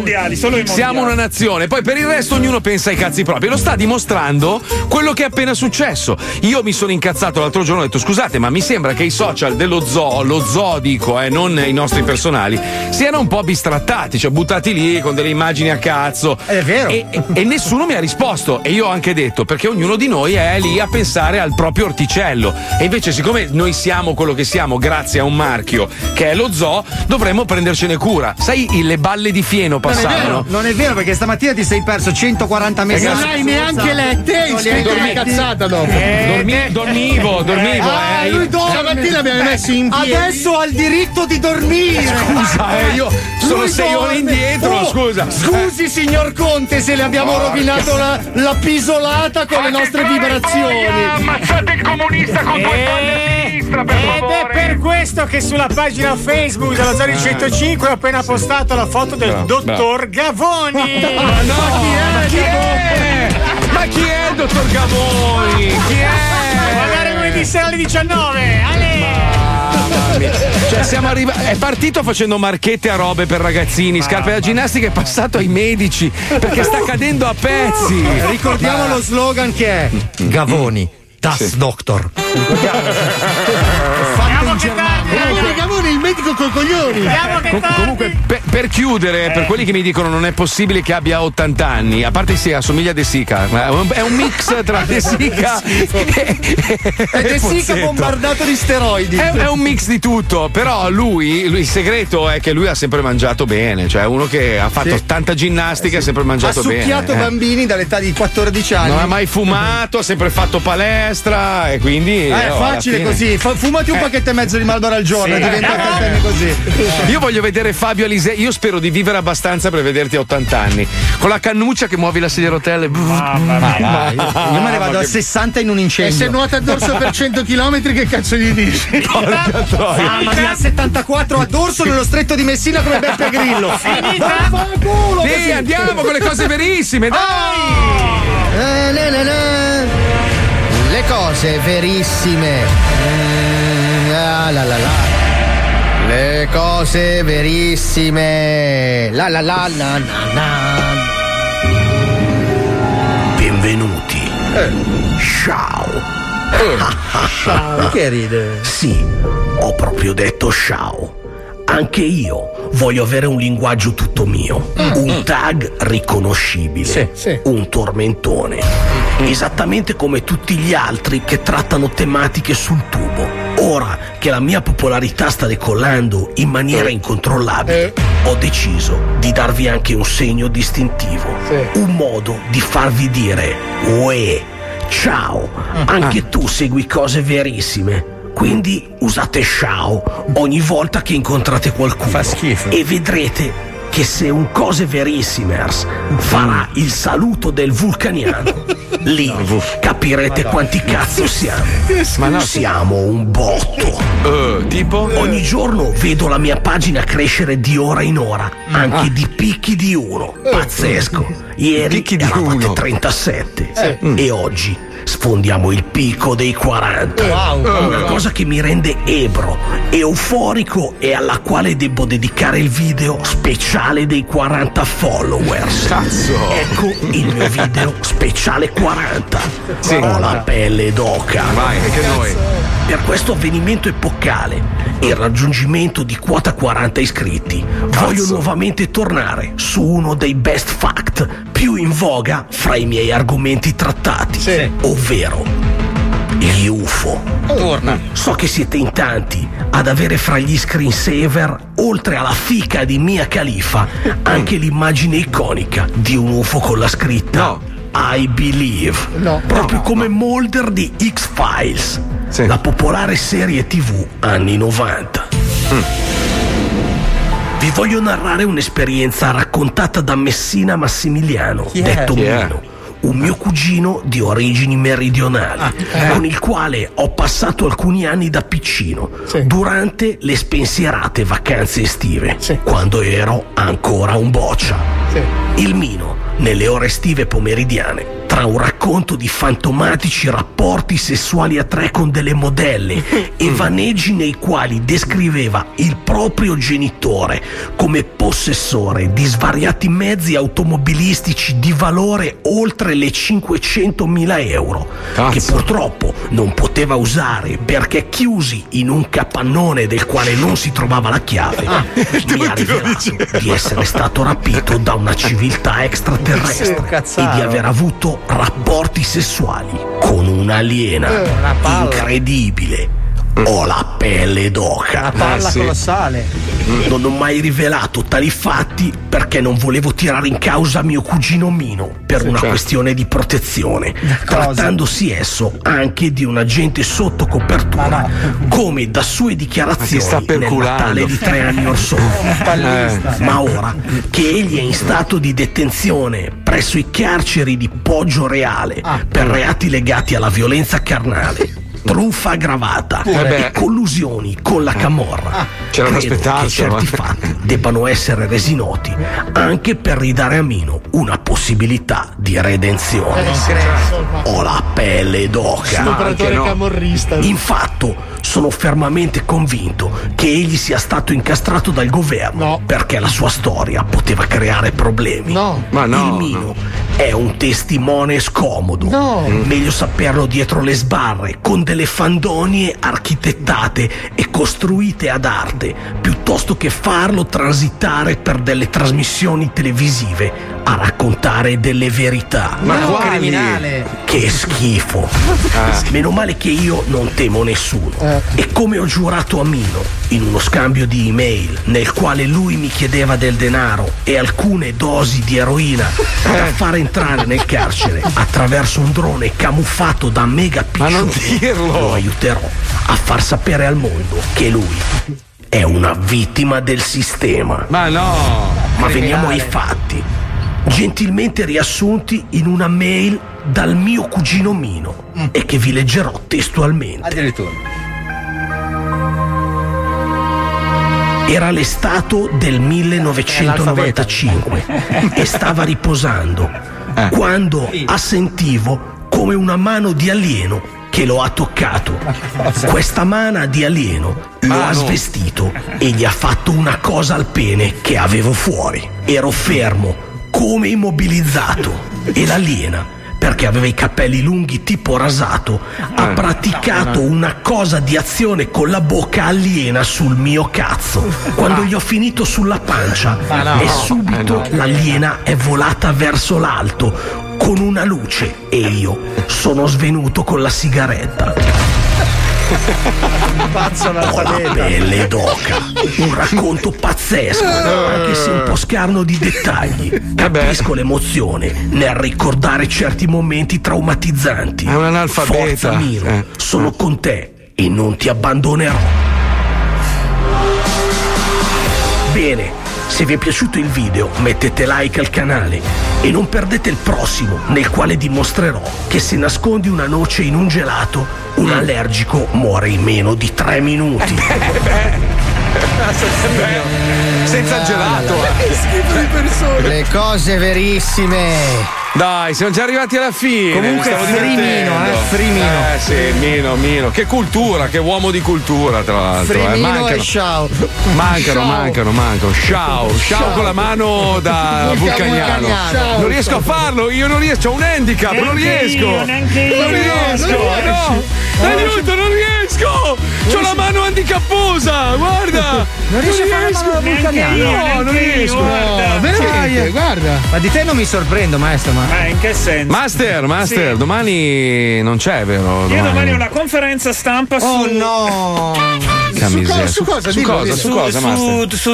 una nazione, poi per il resto ognuno pensa ai cazzi propri. Lo sta dimostrando quello che è appena successo. Io mi sono incazzato l'altro giorno, ho detto scusate, ma mi sembra che i social dello zoo, lo zoo dico, non i nostri personali, siano un po' bistrattati, cioè buttati lì con delle immagini a cazzo. È vero. E nessuno mi ha risposto, e io ho anche detto, perché ognuno di noi è lì a pensare al proprio orticello, e invece siccome noi siamo quello che siamo grazie a un marchio che è lo zoo, dovremmo prendercene cura. Sai, le balle di fieno passavano. Non è vero, perché stamattina ti sei perso 140 messaggi. Non hai neanche lette, hai scritto una cazzata dopo. Dormivo. Lui stamattina abbiamo messo in piedi. Adesso ha il diritto di dormire. Scusa, io sono lui 6 ore indietro, scusa. Scusi signor Conte se le abbiamo rovinato la pisolata con le nostre vibrazioni. Ammazzate il comunista con due palle a sinistra, per favore. Ed è per questo che sulla pagina Facebook della Zona 105 ho appena postato la foto del dottor Gavoni. Ma chi è il dottor Gavoni? Chi è? Magari lunedì sera alle 19. Ale! Cioè siamo arrivati, è partito facendo marchette a robe per ragazzini, scarpe da ginnastica, è passato ai medici, perché sta cadendo a pezzi. Ricordiamo lo slogan che è Gavoni Das Doctor. Fatto in Germania. Gavoni, il medico politico coi coglioni. Comunque, per chiudere, per quelli che mi dicono non è possibile che abbia 80 anni, a parte sì, assomiglia a De Sica, è un mix tra De Sica e De Sica bombardato di steroidi. È un mix di tutto, però lui, il segreto è che lui ha sempre mangiato bene, cioè uno che ha fatto tanta ginnastica, ha sempre mangiato bene. Ha succhiato bambini dall'età di 14 anni. Non ha mai fumato, ha sempre fatto palestra e quindi... è facile così, fumati un pacchetto e mezzo di Marlboro al giorno, sì, diventa così. Io voglio vedere Fabio Alisei, io spero di vivere abbastanza per vederti a 80 anni, con la cannuccia che muovi la sederotelle. Io me ne vado a 60 in un incendio. E se nuota dorso per 100 km che cazzo gli dici? Mamma mia, 74 a dorso nello stretto di Messina come Beppe Grillo. Sì, andiamo con le cose verissime, dai! Le cose verissime. Le cose verissime. La la la la na na. Benvenuti. Ciao. Ciao, che ride? Sì, ho proprio detto ciao. Anche io voglio avere un linguaggio tutto mio, un tag riconoscibile, un tormentone, esattamente come tutti gli altri che trattano tematiche sul tubo. Ora che la mia popolarità sta decollando in maniera incontrollabile, ho deciso di darvi anche un segno distintivo, un modo di farvi dire uè. Ciao, anche tu segui cose verissime, quindi usate ciao ogni volta che incontrate qualcuno. Fa schifo. E vedrete che se un cose verissimers farà il saluto del vulcaniano, lì capirete quanti cazzo siamo. Siamo un botto. Tipo? Ogni giorno vedo la mia pagina crescere di ora in ora, anche di picchi di uno. Pazzesco. Ieri eravate 37 e oggi sfondiamo il picco dei 40. Una cosa che mi rende ebro, euforico e alla quale devo dedicare il video speciale dei 40 followers. Cazzo. Ecco il mio video speciale 40. Sì, ho la pelle d'oca. Vai, che noi. Per questo avvenimento epocale e il raggiungimento di quota 40 iscritti, voglio nuovamente tornare su uno dei best fact più in voga fra i miei argomenti trattati, ovvero gli UFO. Torna. So che siete in tanti ad avere fra gli screensaver, oltre alla fica di Mia Khalifa, anche l'immagine iconica di un UFO con la scritta I believe, proprio come Mulder di X-Files, la popolare serie TV anni 90. Vi voglio narrare un'esperienza raccontata da Messina Massimiliano, detto Mino, un mio cugino di origini meridionali, con il quale ho passato alcuni anni da piccino, durante le spensierate vacanze estive, quando ero ancora un boccia. Il Mino, nelle ore estive pomeridiane, tra un racconto di fantomatici rapporti sessuali a tre con delle modelle e vaneggi nei quali descriveva il proprio genitore come possessore di svariati mezzi automobilistici di valore oltre le 500.000 euro, che purtroppo non poteva usare perché chiusi in un capannone del quale non si trovava la chiave, mi ha rivelato di essere stato rapito da una civiltà extraterrestre e di aver avuto rapporti sessuali con un'aliena. Incredibile. Ho la pelle d'oca. Una palla colossale. Non ho mai rivelato tali fatti perché non volevo tirare in causa mio cugino Mino per una questione di protezione, trattandosi esso anche di un agente sotto copertura, come da sue dichiarazioni nel Natale di 3 anni or sono. Ma ora che egli è in stato di detenzione presso i carceri di Poggio Reale per reati legati alla violenza carnale, truffa aggravata e collusioni con la camorra, c'era da aspettarsi, credo che certi fatti debbano essere resi noti anche per ridare a Mino una possibilità di redenzione. Ho la pelle d'oca. Camorrista. Infatti sono fermamente convinto che egli sia stato incastrato dal governo perché la sua storia poteva creare problemi. Il Mino è un testimone scomodo. No. Meglio saperlo dietro le sbarre, con delle fandonie architettate e costruite ad arte, piuttosto che farlo transitare per delle trasmissioni televisive a raccontare delle verità. Ma no, criminale! Che schifo! Ah. Meno male che io non temo nessuno. E come ho giurato a Mino, in uno scambio di email nel quale lui mi chiedeva del denaro e alcune dosi di eroina da far entrare nel carcere attraverso un drone camuffato da mega piccione, lo aiuterò a far sapere al mondo che lui è una vittima del sistema. Ma no! Ma veniamo ai fatti, gentilmente riassunti in una mail dal mio cugino Mino, e che vi leggerò testualmente. Addirittura. Era l'estate del 1995 e stava riposando quando assentivo come una mano di alieno che lo ha toccato. Questa mano di alieno lo ha svestito e gli ha fatto una cosa al pene che avevo fuori. Ero fermo, come immobilizzato, e l'aliena, perché aveva i capelli lunghi tipo rasato, ha praticato una cosa di azione con la bocca aliena sul mio cazzo. Quando gli ho finito sulla pancia, e subito l'aliena è volata verso l'alto con una luce e io sono svenuto con la sigaretta. Ho la pelle d'oca, un racconto pazzesco, anche se un po' scarno di dettagli. Capisco l'emozione nel ricordare certi momenti traumatizzanti. È un analfabeta. Forza Miro, sono con te e non ti abbandonerò. Bene, se vi è piaciuto il video mettete like al canale e non perdete il prossimo, nel quale dimostrerò che se nascondi una noce in un gelato un allergico muore in meno di 3 minuti. Senza gelato, che schifo di persone, le cose verissime. Dai, siamo già arrivati alla fine. Comunque Frimino. Sì, Mino. Che cultura, che uomo di cultura, tra l'altro. Frimino e Ciao. Mancano. Ciao con la mano da vulcaniano. Non riesco a farlo, io non riesco, ho un handicap, non riesco. Aiuto, non riesco. C'ho la mano handicapposa, guarda. Non riesco a fare la mano da vulcaniano. No, non riesco. Guarda. Ma di te non mi sorprendo, maestro. Ma in che senso? Master, sì. Domani non c'è, vero? Io domani ho una conferenza stampa su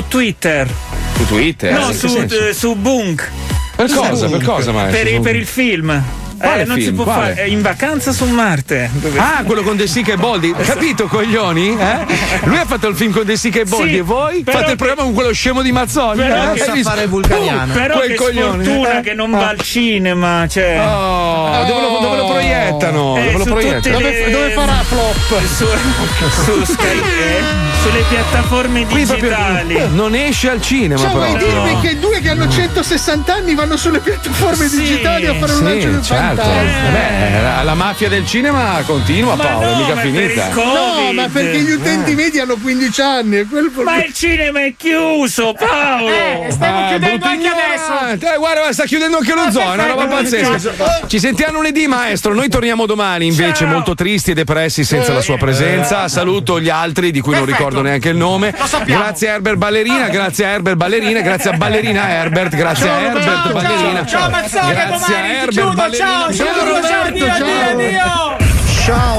Twitter. Su Twitter? No, su Bunk. Per cosa, maestro? Per il film. Non film? Si può fare, è in vacanza su Marte. Quello con De Sica e Boldi, capito, coglioni? Lui ha fatto il film con De Sica e Boldi, sì, e voi fate il programma con quello scemo di Mazzoni. Però che fare vulcaniano. Però quel che coglione. Sfortuna che non va al cinema, cioè. Dove lo proiettano? Dove farà flop? Su Sky, sulle piattaforme digitali. Non esce al cinema. Cioè, vuoi dirmi che due che hanno 160 anni vanno sulle piattaforme digitali a fare un lancio del film? La mafia del cinema continua, ma Paolo, mica finita. No, ma perché gli utenti medi hanno 15 anni. Ma il cinema è chiuso, Paolo. Stiamo chiudendo anche adesso. Guarda, sta chiudendo anche lo zoo, una roba pazzesca. Ci sentiamo lunedì, maestro. Noi torniamo domani, invece, molto tristi e depressi senza la sua presenza. Saluto gli altri di cui non ricordo neanche il nome. Grazie a Herbert Ballerina, grazie a Ballerina Herbert, grazie a Herbert Ballerina. Ciao Mazzaga, domani ti chiudo. Ciao Roberto, ciao.